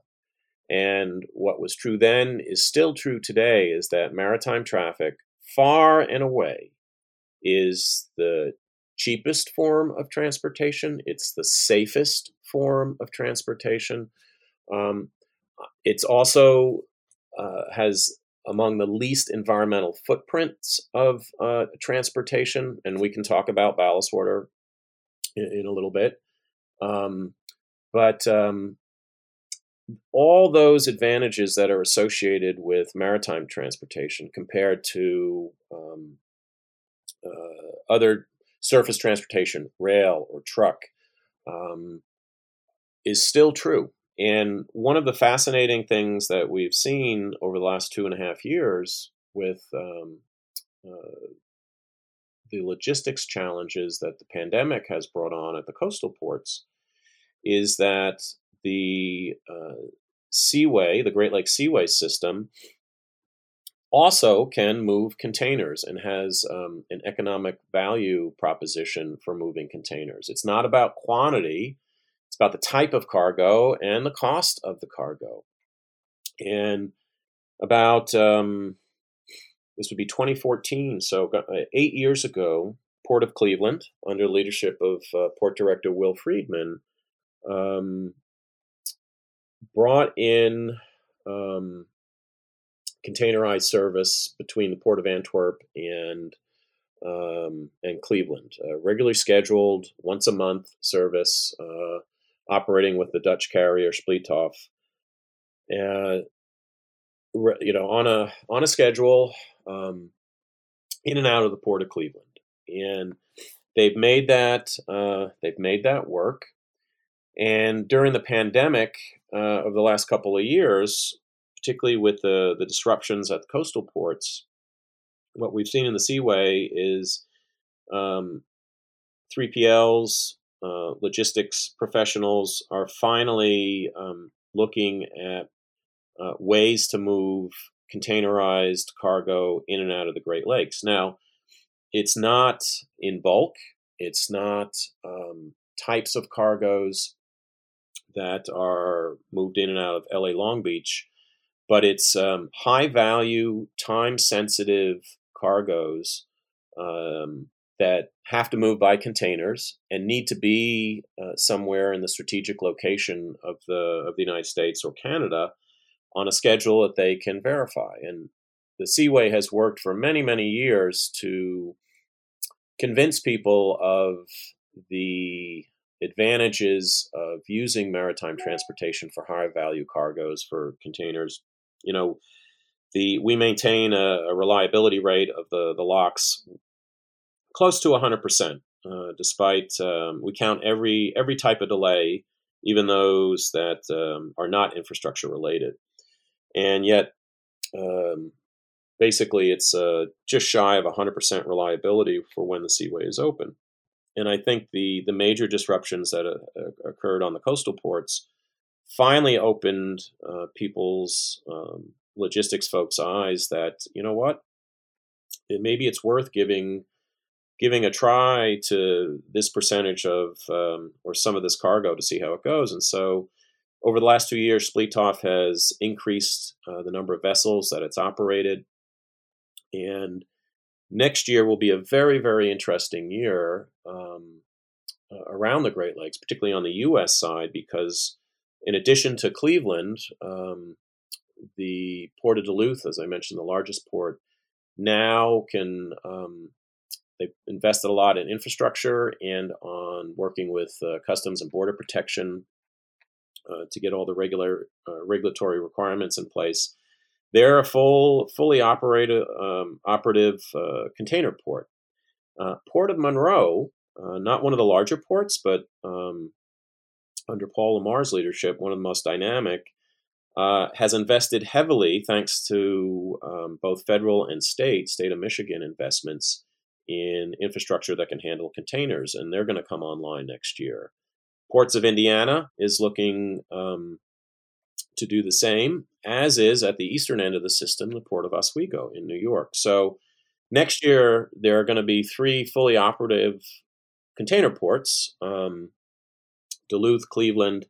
And what was true then is still true today, is that maritime traffic, far and away, is the cheapest form of transportation. It's the safest form of transportation. It's also has among the least environmental footprints of transportation. And we can talk about ballast water in a little bit. But all those advantages that are associated with maritime transportation compared to other surface transportation, rail or truck, is still true. And one of the fascinating things that we've seen over the last 2.5 years with the logistics challenges that the pandemic has brought on at the coastal ports is that the seaway, the Great Lakes Seaway system, also can move containers and has an economic value proposition for moving containers. It's not about quantity. It's about the type of cargo and the cost of the cargo. And about, this would be 2014, so 8 years ago, Port of Cleveland, under leadership of Port Director Will Friedman, brought in containerized service between the Port of Antwerp and Cleveland. Regularly scheduled, once-a-month service, operating with the Dutch carrier Splithof, on a schedule, in and out of the Port of Cleveland, and they've made that work. And during the pandemic of the last couple of years, particularly with the disruptions at the coastal ports, what we've seen in the seaway is 3PLs. Logistics professionals are finally looking at ways to move containerized cargo in and out of the Great Lakes. Now, it's not in bulk. It's not types of cargoes that are moved in and out of LA Long Beach, but it's high-value, time-sensitive cargoes that have to move by containers and need to be somewhere in the strategic location of the United States or Canada on a schedule that they can verify. And the Seaway has worked for many, many years to convince people of the advantages of using maritime transportation for high-value cargoes, for containers. You know, we maintain a reliability rate of the locks close to 100%, despite we count every type of delay, even those that are not infrastructure related. And yet, basically, it's just shy of 100% reliability for when the seaway is open. And I think the major disruptions that occurred on the coastal ports finally opened people's logistics folks' eyes that, you know what, maybe it's worth giving a try to this percentage of or some of this cargo to see how it goes. And so over the last 2 years, Splithof has increased the number of vessels that it's operated. And next year will be a very, very interesting year around the Great Lakes, particularly on the U.S. side, because in addition to Cleveland, the Port of Duluth, as I mentioned, the largest port, now can, they've invested a lot in infrastructure and on working with Customs and Border Protection to get all the regulatory requirements in place. They're a fully operative container port. Port of Monroe, not one of the larger ports, but under Paul Lamar's leadership, one of the most dynamic, has invested heavily, thanks to both federal and state of Michigan investments in infrastructure that can handle containers, and they're going to come online next year. Ports of Indiana is looking to do the same, as is at the eastern end of the system, the Port of Oswego in New York. So next year, there are going to be three fully operative container ports, Duluth, Cleveland,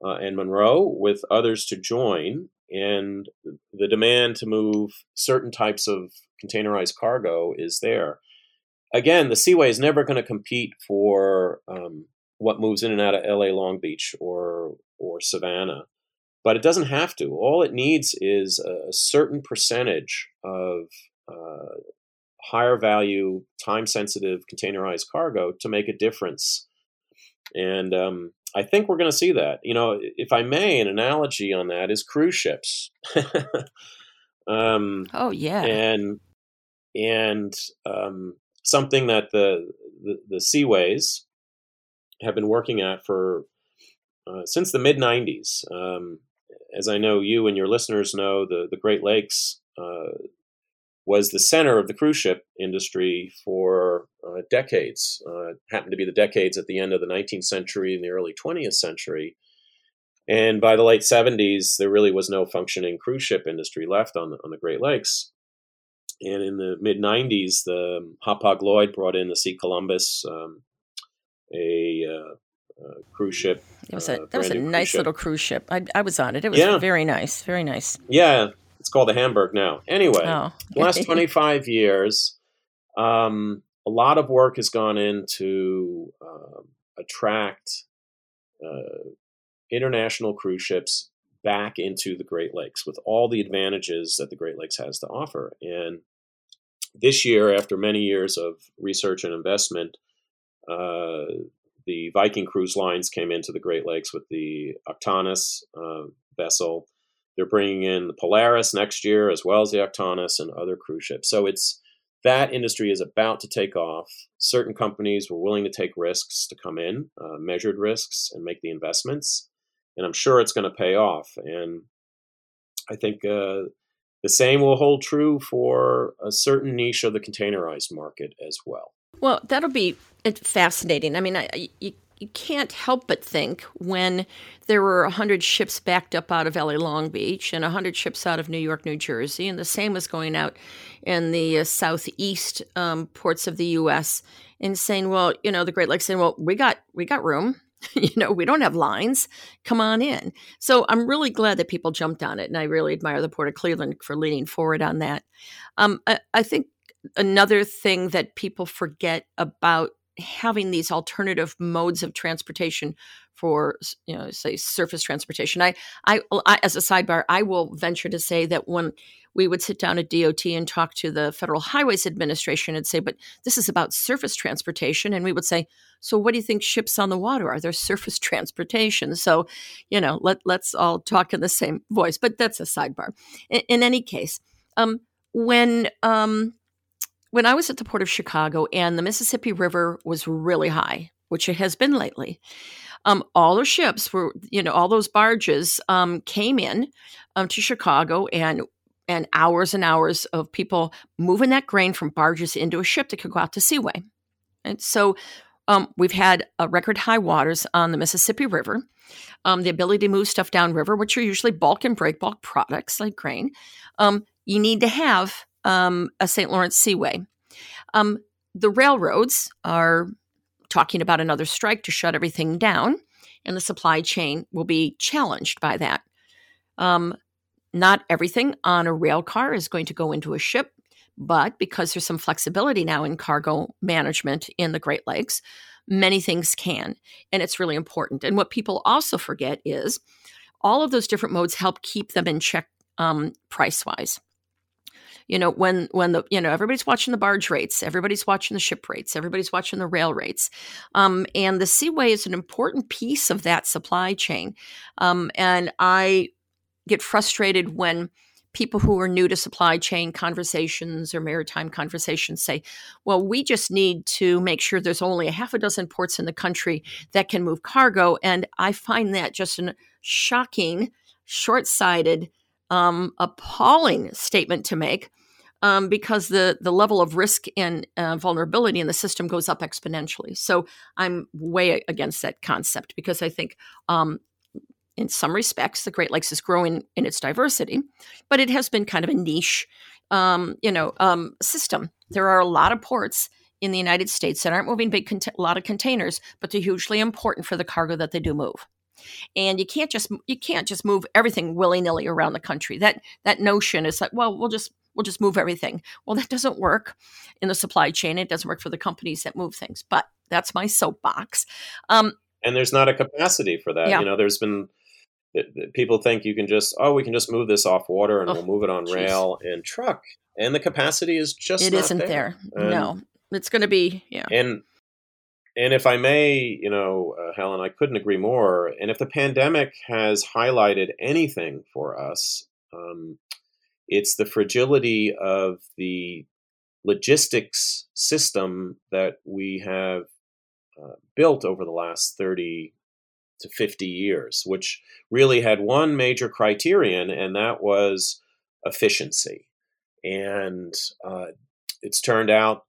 and Monroe, with others to join. And the demand to move certain types of containerized cargo is there. Again, the Seaway is never going to compete for what moves in and out of LA Long Beach or Savannah. But it doesn't have to. All it needs is a certain percentage of higher value, time-sensitive, containerized cargo to make a difference. And I think we're going to see that. You know, if I may, an analogy on that is cruise ships. Oh, yeah. And something that the Seaways have been working at for since the mid-'90s. As I know you and your listeners know, the Great Lakes was the center of the cruise ship industry for decades. It happened to be the decades at the end of the 19th century and the early 20th century. And by the late 70s, there really was no functioning cruise ship industry left on the Great Lakes. And in the mid-'90s, the Hapag Lloyd brought in the Sea Columbus, a cruise ship. It was a nice little cruise ship. I was on it. It was very nice, very nice. Yeah. It's called the Hamburg now. Anyway, the last 25 years, a lot of work has gone into attract international cruise ships back into the Great Lakes with all the advantages that the Great Lakes has to offer. And this year, after many years of research and investment, the Viking Cruise Lines came into the Great Lakes with the Octanus vessel. They're bringing in the Polaris next year, as well as the Octanus and other cruise ships. So that industry is about to take off. Certain companies were willing to take risks to come in, measured risks, and make the investments. And I'm sure it's going to pay off. And I think the same will hold true for a certain niche of the containerized market as well. Well, that'll be fascinating. I mean, you can't help but think when there were 100 ships backed up out of LA Long Beach and 100 ships out of New York, New Jersey, and the same was going out in the southeast ports of the U.S. and saying, well, you know, the Great Lakes saying, well, we got room. You know, we don't have lines. Come on in. So I'm really glad that people jumped on it, and I really admire the Port of Cleveland for leaning forward on that. I think another thing that people forget about having these alternative modes of transportation for, you know, say surface transportation. I, as a sidebar, I will venture to say that when we would sit down at DOT and talk to the Federal Highways Administration and say, but this is about surface transportation. And we would say, so what do you think ships on the water are? They're surface transportation. So, you know, let's all talk in the same voice, but that's a sidebar. In any case, when I was at the Port of Chicago and the Mississippi River was really high, which it has been lately, all the ships were, you know, all those barges came in to Chicago, and hours of people moving that grain from barges into a ship that could go out to Seaway. And so we've had record high waters on the Mississippi River, the ability to move stuff downriver, which are usually bulk and break bulk products like grain. You need to have a St. Lawrence Seaway. The railroads are talking about another strike to shut everything down, and the supply chain will be challenged by that. Not everything on a rail car is going to go into a ship, but because there's some flexibility now in cargo management in the Great Lakes, many things can, and it's really important. And what people also forget is all of those different modes help keep them in check price wise. You know, when the, you know, everybody's watching the barge rates, everybody's watching the ship rates, everybody's watching the rail rates. And the seaway is an important piece of that supply chain. And I get frustrated when people who are new to supply chain conversations or maritime conversations say, well, we just need to make sure there's only a half a dozen ports in the country that can move cargo. And I find that just a shocking, short-sighted, appalling statement to make, because the level of risk and vulnerability in the system goes up exponentially. So I'm way against that concept, because I think in some respects the Great Lakes is growing in its diversity, but it has been kind of a niche, system. There are a lot of ports in the United States that aren't moving a lot of containers, but they're hugely important for the cargo that they do move. And you can't just move everything willy-nilly around the country. That notion is like, well, we'll just move everything. Well, that doesn't work in the supply chain. It doesn't work for the companies that move things. But that's my soapbox. And there's not a capacity for that. Yeah. You know, there's been people think you can just we can just move this off water and we'll move it on rail and truck. And the capacity is just not there. No, it's going to be And if I may, Helen, I couldn't agree more. And if the pandemic has highlighted anything for us, it's the fragility of the logistics system that we have built over the last 30 to 50 years, which really had one major criterion, and that was efficiency. And it's turned out...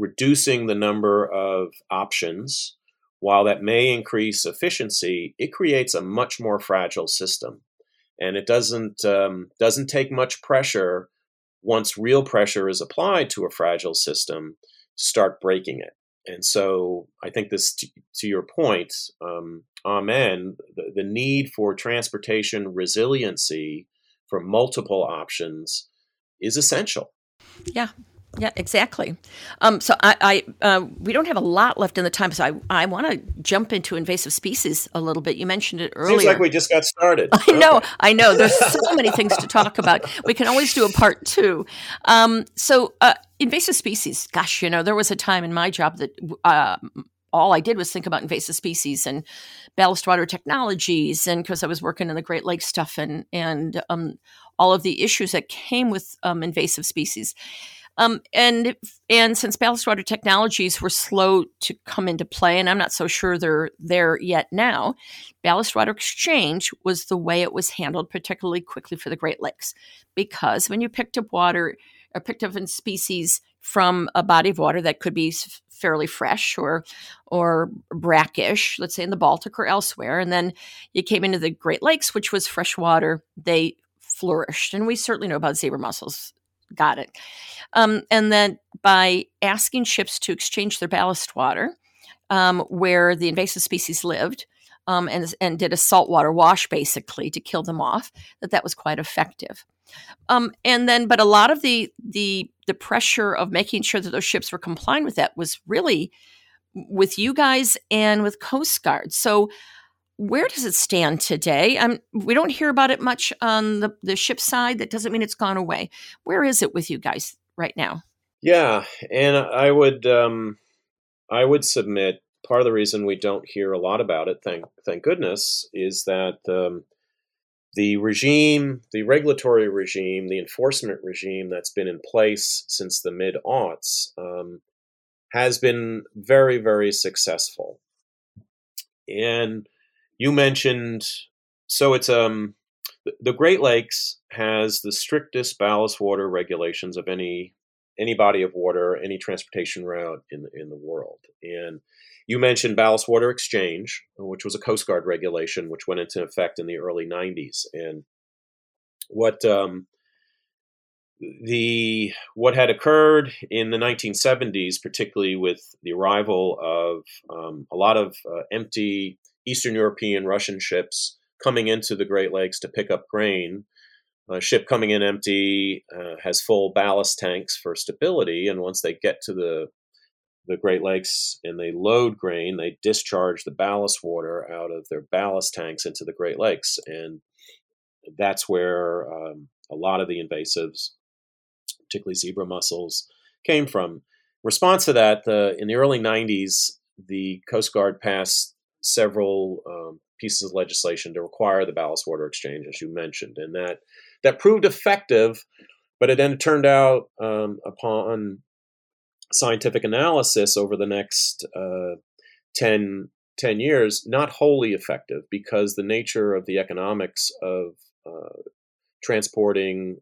reducing the number of options, while that may increase efficiency, it creates a much more fragile system. And it doesn't take much pressure, once real pressure is applied to a fragile system, to start breaking it. And so I think this, to your point, the need for transportation resiliency for multiple options is essential. Yeah. Yeah, exactly. So I we don't have a lot left in the time, so I want to jump into invasive species a little bit. You mentioned it earlier. Seems like we just got started. I know. There's so many things to talk about. We can always do a part two. So invasive species, gosh, there was a time in my job that all I did was think about invasive species and ballast water technologies, and because I was working in the Great Lakes stuff and all of the issues that came with invasive species. And since ballast water technologies were slow to come into play, and I'm not so sure they're there yet now, ballast water exchange was the way it was handled particularly quickly for the Great Lakes. Because when you picked up water or picked up in species from a body of water that could be fairly fresh or brackish, let's say in the Baltic or elsewhere, and then you came into the Great Lakes, which was fresh water, they flourished. And we certainly know about zebra mussels. Got it. And then by asking ships to exchange their ballast water where the invasive species lived and did a saltwater wash basically to kill them off, that was quite effective. But a lot of the pressure of making sure that those ships were complying with that was really with you guys and with Coast Guard. So where does it stand today? We don't hear about it much on the ship side. That doesn't mean it's gone away. Where is it with you guys right now? Yeah, and I would submit part of the reason we don't hear a lot about it, thank goodness, is that the regulatory regime, the enforcement regime that's been in place since the mid-aughts has been very, very successful. And you mentioned, so it's the Great Lakes has the strictest ballast water regulations of any body of water, any transportation route in the world. And you mentioned ballast water exchange, which was a Coast Guard regulation, which went into effect in the early 90s. And what had occurred in the 1970s, particularly with the arrival of a lot of empty Eastern European, Russian ships coming into the Great Lakes to pick up grain. A ship coming in empty has full ballast tanks for stability, and once they get to the Great Lakes and they load grain, they discharge the ballast water out of their ballast tanks into the Great Lakes. And that's where a lot of the invasives, particularly zebra mussels, came from. In response to that, in the early 90s, the Coast Guard passed several pieces of legislation to require the ballast water exchange, as you mentioned, and that proved effective, but it then turned out upon scientific analysis over the next 10 years, not wholly effective because the nature of the economics of transporting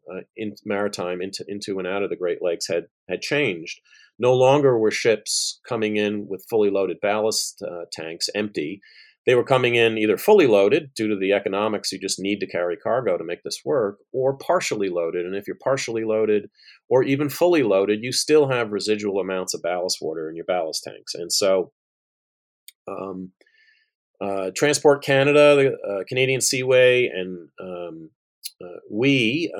maritime into and out of the Great Lakes had changed. No longer were ships coming in with fully loaded ballast tanks empty. They were coming in either fully loaded due to the economics, you just need to carry cargo to make this work, or partially loaded. And if you're partially loaded or even fully loaded, you still have residual amounts of ballast water in your ballast tanks. And so Transport Canada, the Canadian Seaway, and we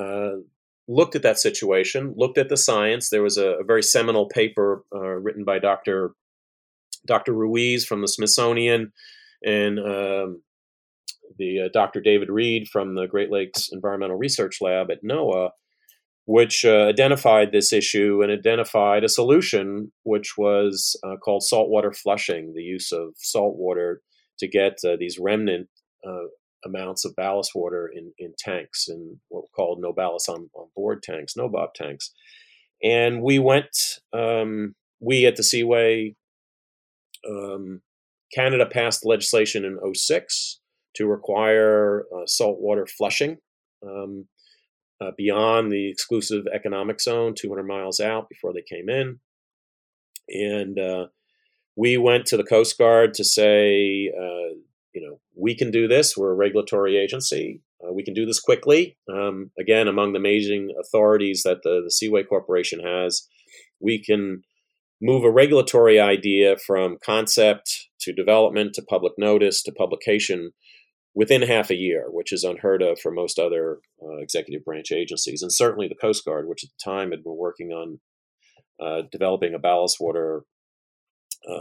looked at that situation, looked at the science. There was a very seminal paper written by Dr. Ruiz from the Smithsonian and the Dr. David Reed from the Great Lakes Environmental Research Lab at NOAA, which identified this issue and identified a solution, which was called saltwater flushing, the use of salt water to get these remnant amounts of ballast water in tanks, in what we call no ballast on board tanks, no bob tanks. And we went, we at the Seaway, Canada passed legislation in 2006 to require saltwater flushing beyond the exclusive economic zone, 200 miles out before they came in. And we went to the Coast Guard to say, we can do this. We're a regulatory agency. We can do this quickly. Again, among the amazing authorities that the Seaway Corporation has, we can move a regulatory idea from concept to development to public notice to publication within half a year, which is unheard of for most other executive branch agencies, and certainly the Coast Guard, which at the time had been working on developing a ballast water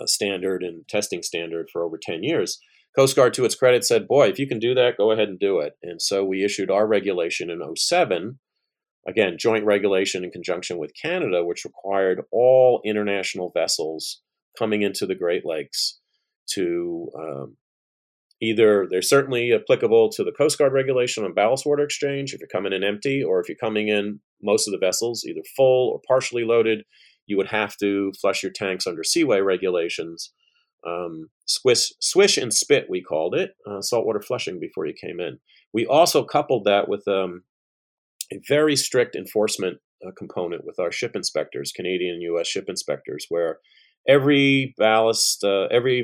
standard and testing standard for over 10 years. Coast Guard, to its credit, said, boy, if you can do that, go ahead and do it. And so we issued our regulation in 2007, again, joint regulation in conjunction with Canada, which required all international vessels coming into the Great Lakes to either, they're certainly applicable to the Coast Guard regulation on ballast water exchange, if you're coming in empty, or if you're coming in, most of the vessels, either full or partially loaded, you would have to flush your tanks under Seaway regulations. Swish and spit, we called it, saltwater flushing before you came in. We also coupled that with a very strict enforcement component with our ship inspectors, Canadian and U.S. ship inspectors, where every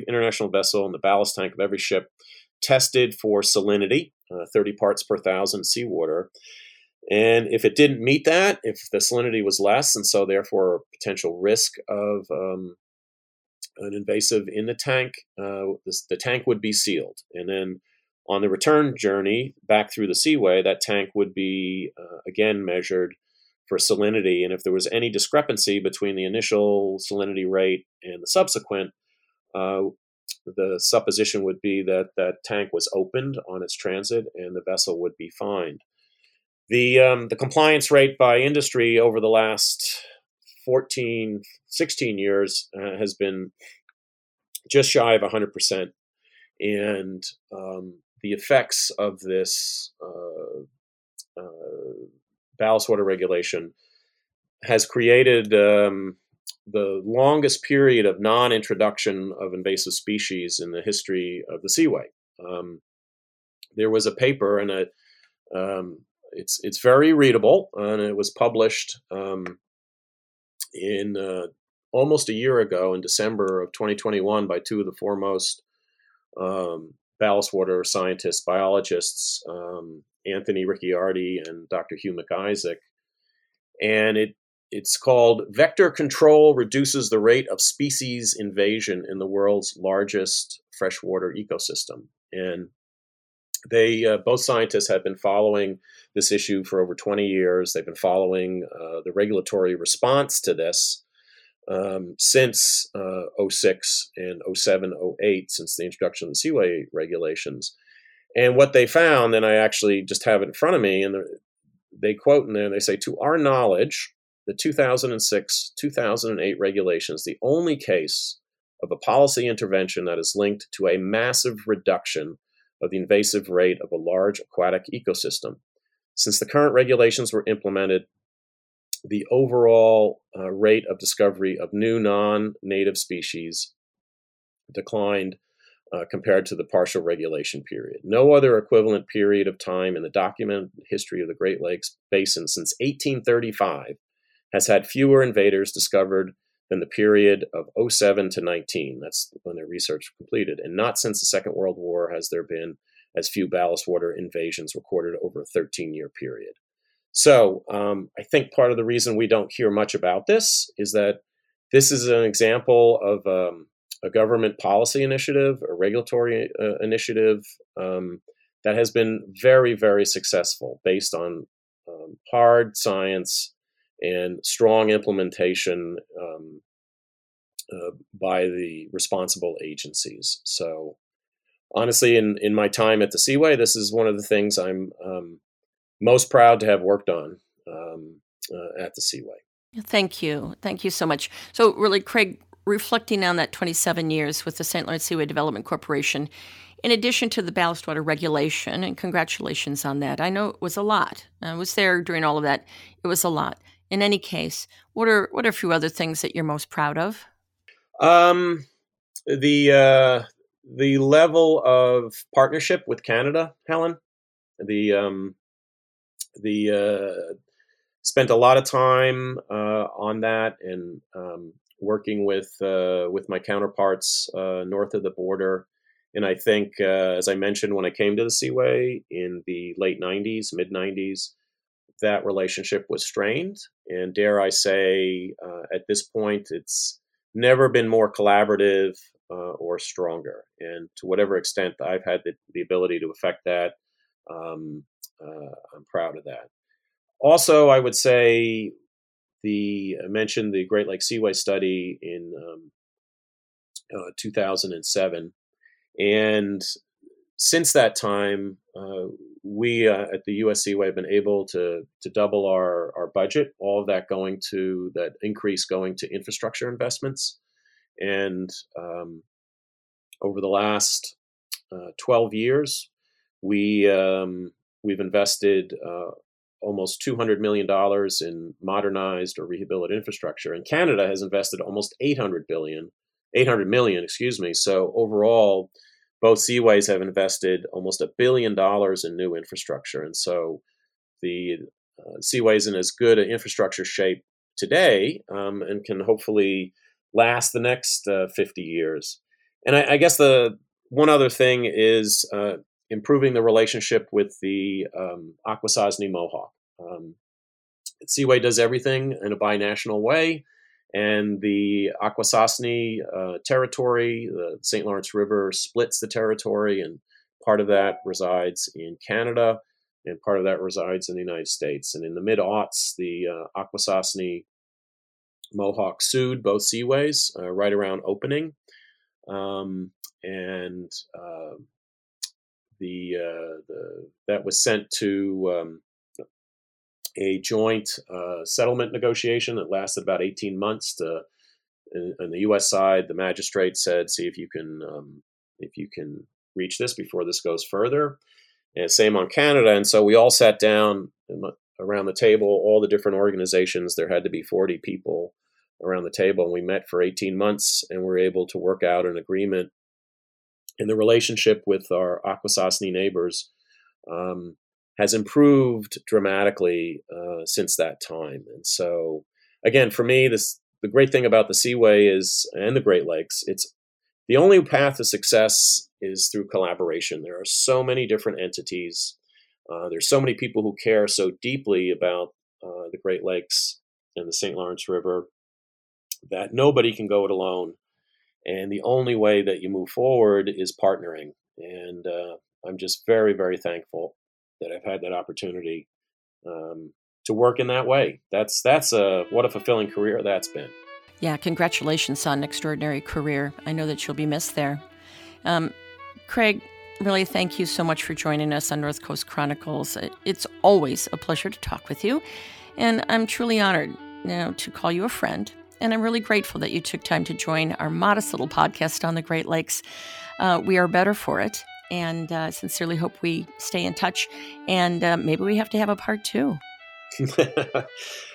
international vessel and the ballast tank of every ship tested for salinity, 30 parts per thousand seawater. And if it didn't meet that, if the salinity was less, and so therefore potential risk of an invasive in the tank, the tank would be sealed. And then on the return journey back through the Seaway, that tank would be, again, measured for salinity. And if there was any discrepancy between the initial salinity rate and the subsequent, the supposition would be that that tank was opened on its transit and the vessel would be fined. The compliance rate by industry over the last 16 years has been just shy of 100%. And the effects of this ballast water regulation has created the longest period of non-introduction of invasive species in the history of the Seaway. There was a paper, and it's very readable, and it was published in almost a year ago in December of 2021 by two of the foremost ballast water scientists, biologists, Anthony Ricciardi and Dr. Hugh McIsaac. And it's called Vector Control Reduces the Rate of Species Invasion in the World's Largest Freshwater Ecosystem. And they, both scientists have been following this issue for over 20 years. They've been following the regulatory response to this since 2006 and 2007, 2008, since the introduction of the Seaway regulations. And what they found, and I actually just have it in front of me, and they quote in there, they say, to our knowledge, the 2006-2008 regulations, the only case of a policy intervention that is linked to a massive reduction of the invasive rate of a large aquatic ecosystem. Since the current regulations were implemented, the overall rate of discovery of new non-native species declined compared to the partial regulation period. No other equivalent period of time in the documented history of the Great Lakes Basin since 1835 has had fewer invaders discovered than the period of 07 to 19. That's when their research was completed. And not since the Second World War has there been as few ballast water invasions recorded over a 13-year period. So I think part of the reason we don't hear much about this is that this is an example of a government policy initiative, a regulatory initiative that has been very, very successful based on hard science and strong implementation by the responsible agencies. So honestly, in my time at the Seaway, this is one of the things I'm most proud to have worked on at the Seaway. Thank you. Thank you so much. So really, Craig, reflecting on that 27 years with the St. Lawrence Seaway Development Corporation, in addition to the ballast water regulation, and congratulations on that, I know it was a lot. I was there during all of that. It was a lot. In any case, what are a few other things that you're most proud of? The level of partnership with Canada, Helen. Spent a lot of time on that and working with my counterparts north of the border. And I think, as I mentioned, when I came to the Seaway in the late 90s, mid 90s, that relationship was strained. And dare I say, at this point, it's never been more collaborative or stronger. And to whatever extent I've had the ability to affect that, I'm proud of that. Also, I would say I mentioned the Great Lakes Seaway Study in 2007. And since that time, we at the U.S. Seaway have been able to double our budget, all of that going to infrastructure investments. And over the last 12 years, we've invested almost $200 million in modernized or rehabilitated infrastructure, and Canada has invested almost $800 million. So overall, both Seaways have invested almost $1 billion in new infrastructure, and so the Seaway's in as good an infrastructure shape today and can hopefully last the next 50 years. And I guess the one other thing is improving the relationship with the Akwesasne Mohawk. Seaway does everything in a binational way, and the Akwesasne territory, the St. Lawrence River splits the territory, and part of that resides in Canada, and part of that resides in the United States. And in the mid-aughts, the Akwesasne Mohawk sued both Seaways right around opening, that was sent to a joint settlement negotiation that lasted about 18 months. On the U.S. side, the magistrate said, "See if you can reach this before this goes further." And same on Canada. And so we all sat down around the table, all the different organizations. There had to be 40 people around the table, and we met for 18 months, and were able to work out an agreement. And the relationship with our Akwesasne neighbors has improved dramatically since that time. And so, again, for me, the great thing about the Seaway and the Great Lakes, it's the only path to success is through collaboration. There are so many different entities. There's so many people who care so deeply about the Great Lakes and the St. Lawrence River that nobody can go it alone. And the only way that you move forward is partnering. And I'm just very, very thankful that I've had that opportunity to work in that way. What a fulfilling career that's been. Yeah, congratulations on an extraordinary career. I know that you'll be missed there. Craig, really thank you so much for joining us on North Coast Chronicles. It's always a pleasure to talk with you, and I'm truly honored now to call you a friend. And I'm really grateful that you took time to join our modest little podcast on the Great Lakes. We are better for it, and sincerely hope we stay in touch. And maybe we have to have a part two.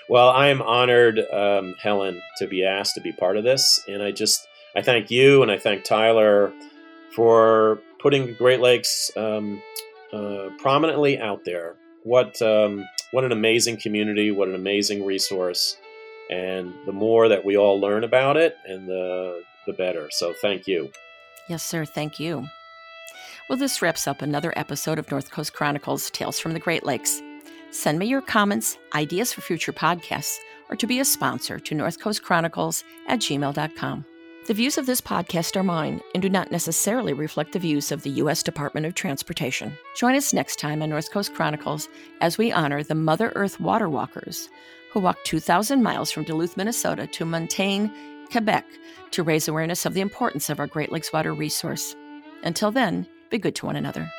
Well, I am honored, Helen, to be asked to be part of this. And I thank you and I thank Tyler for putting Great Lakes prominently out there. What an amazing community, what an amazing resource. And the more that we all learn about it, and the better. So thank you. Yes, sir. Thank you. Well, this wraps up another episode of North Coast Chronicles, Tales from the Great Lakes. Send me your comments, ideas for future podcasts, or to be a sponsor to northcoastchronicles@gmail.com. The views of this podcast are mine and do not necessarily reflect the views of the U.S. Department of Transportation. Join us next time on North Coast Chronicles as we honor the Mother Earth Water Walkers, who walked 2,000 miles from Duluth, Minnesota to Montaigne, Quebec, to raise awareness of the importance of our Great Lakes water resource. Until then, be good to one another.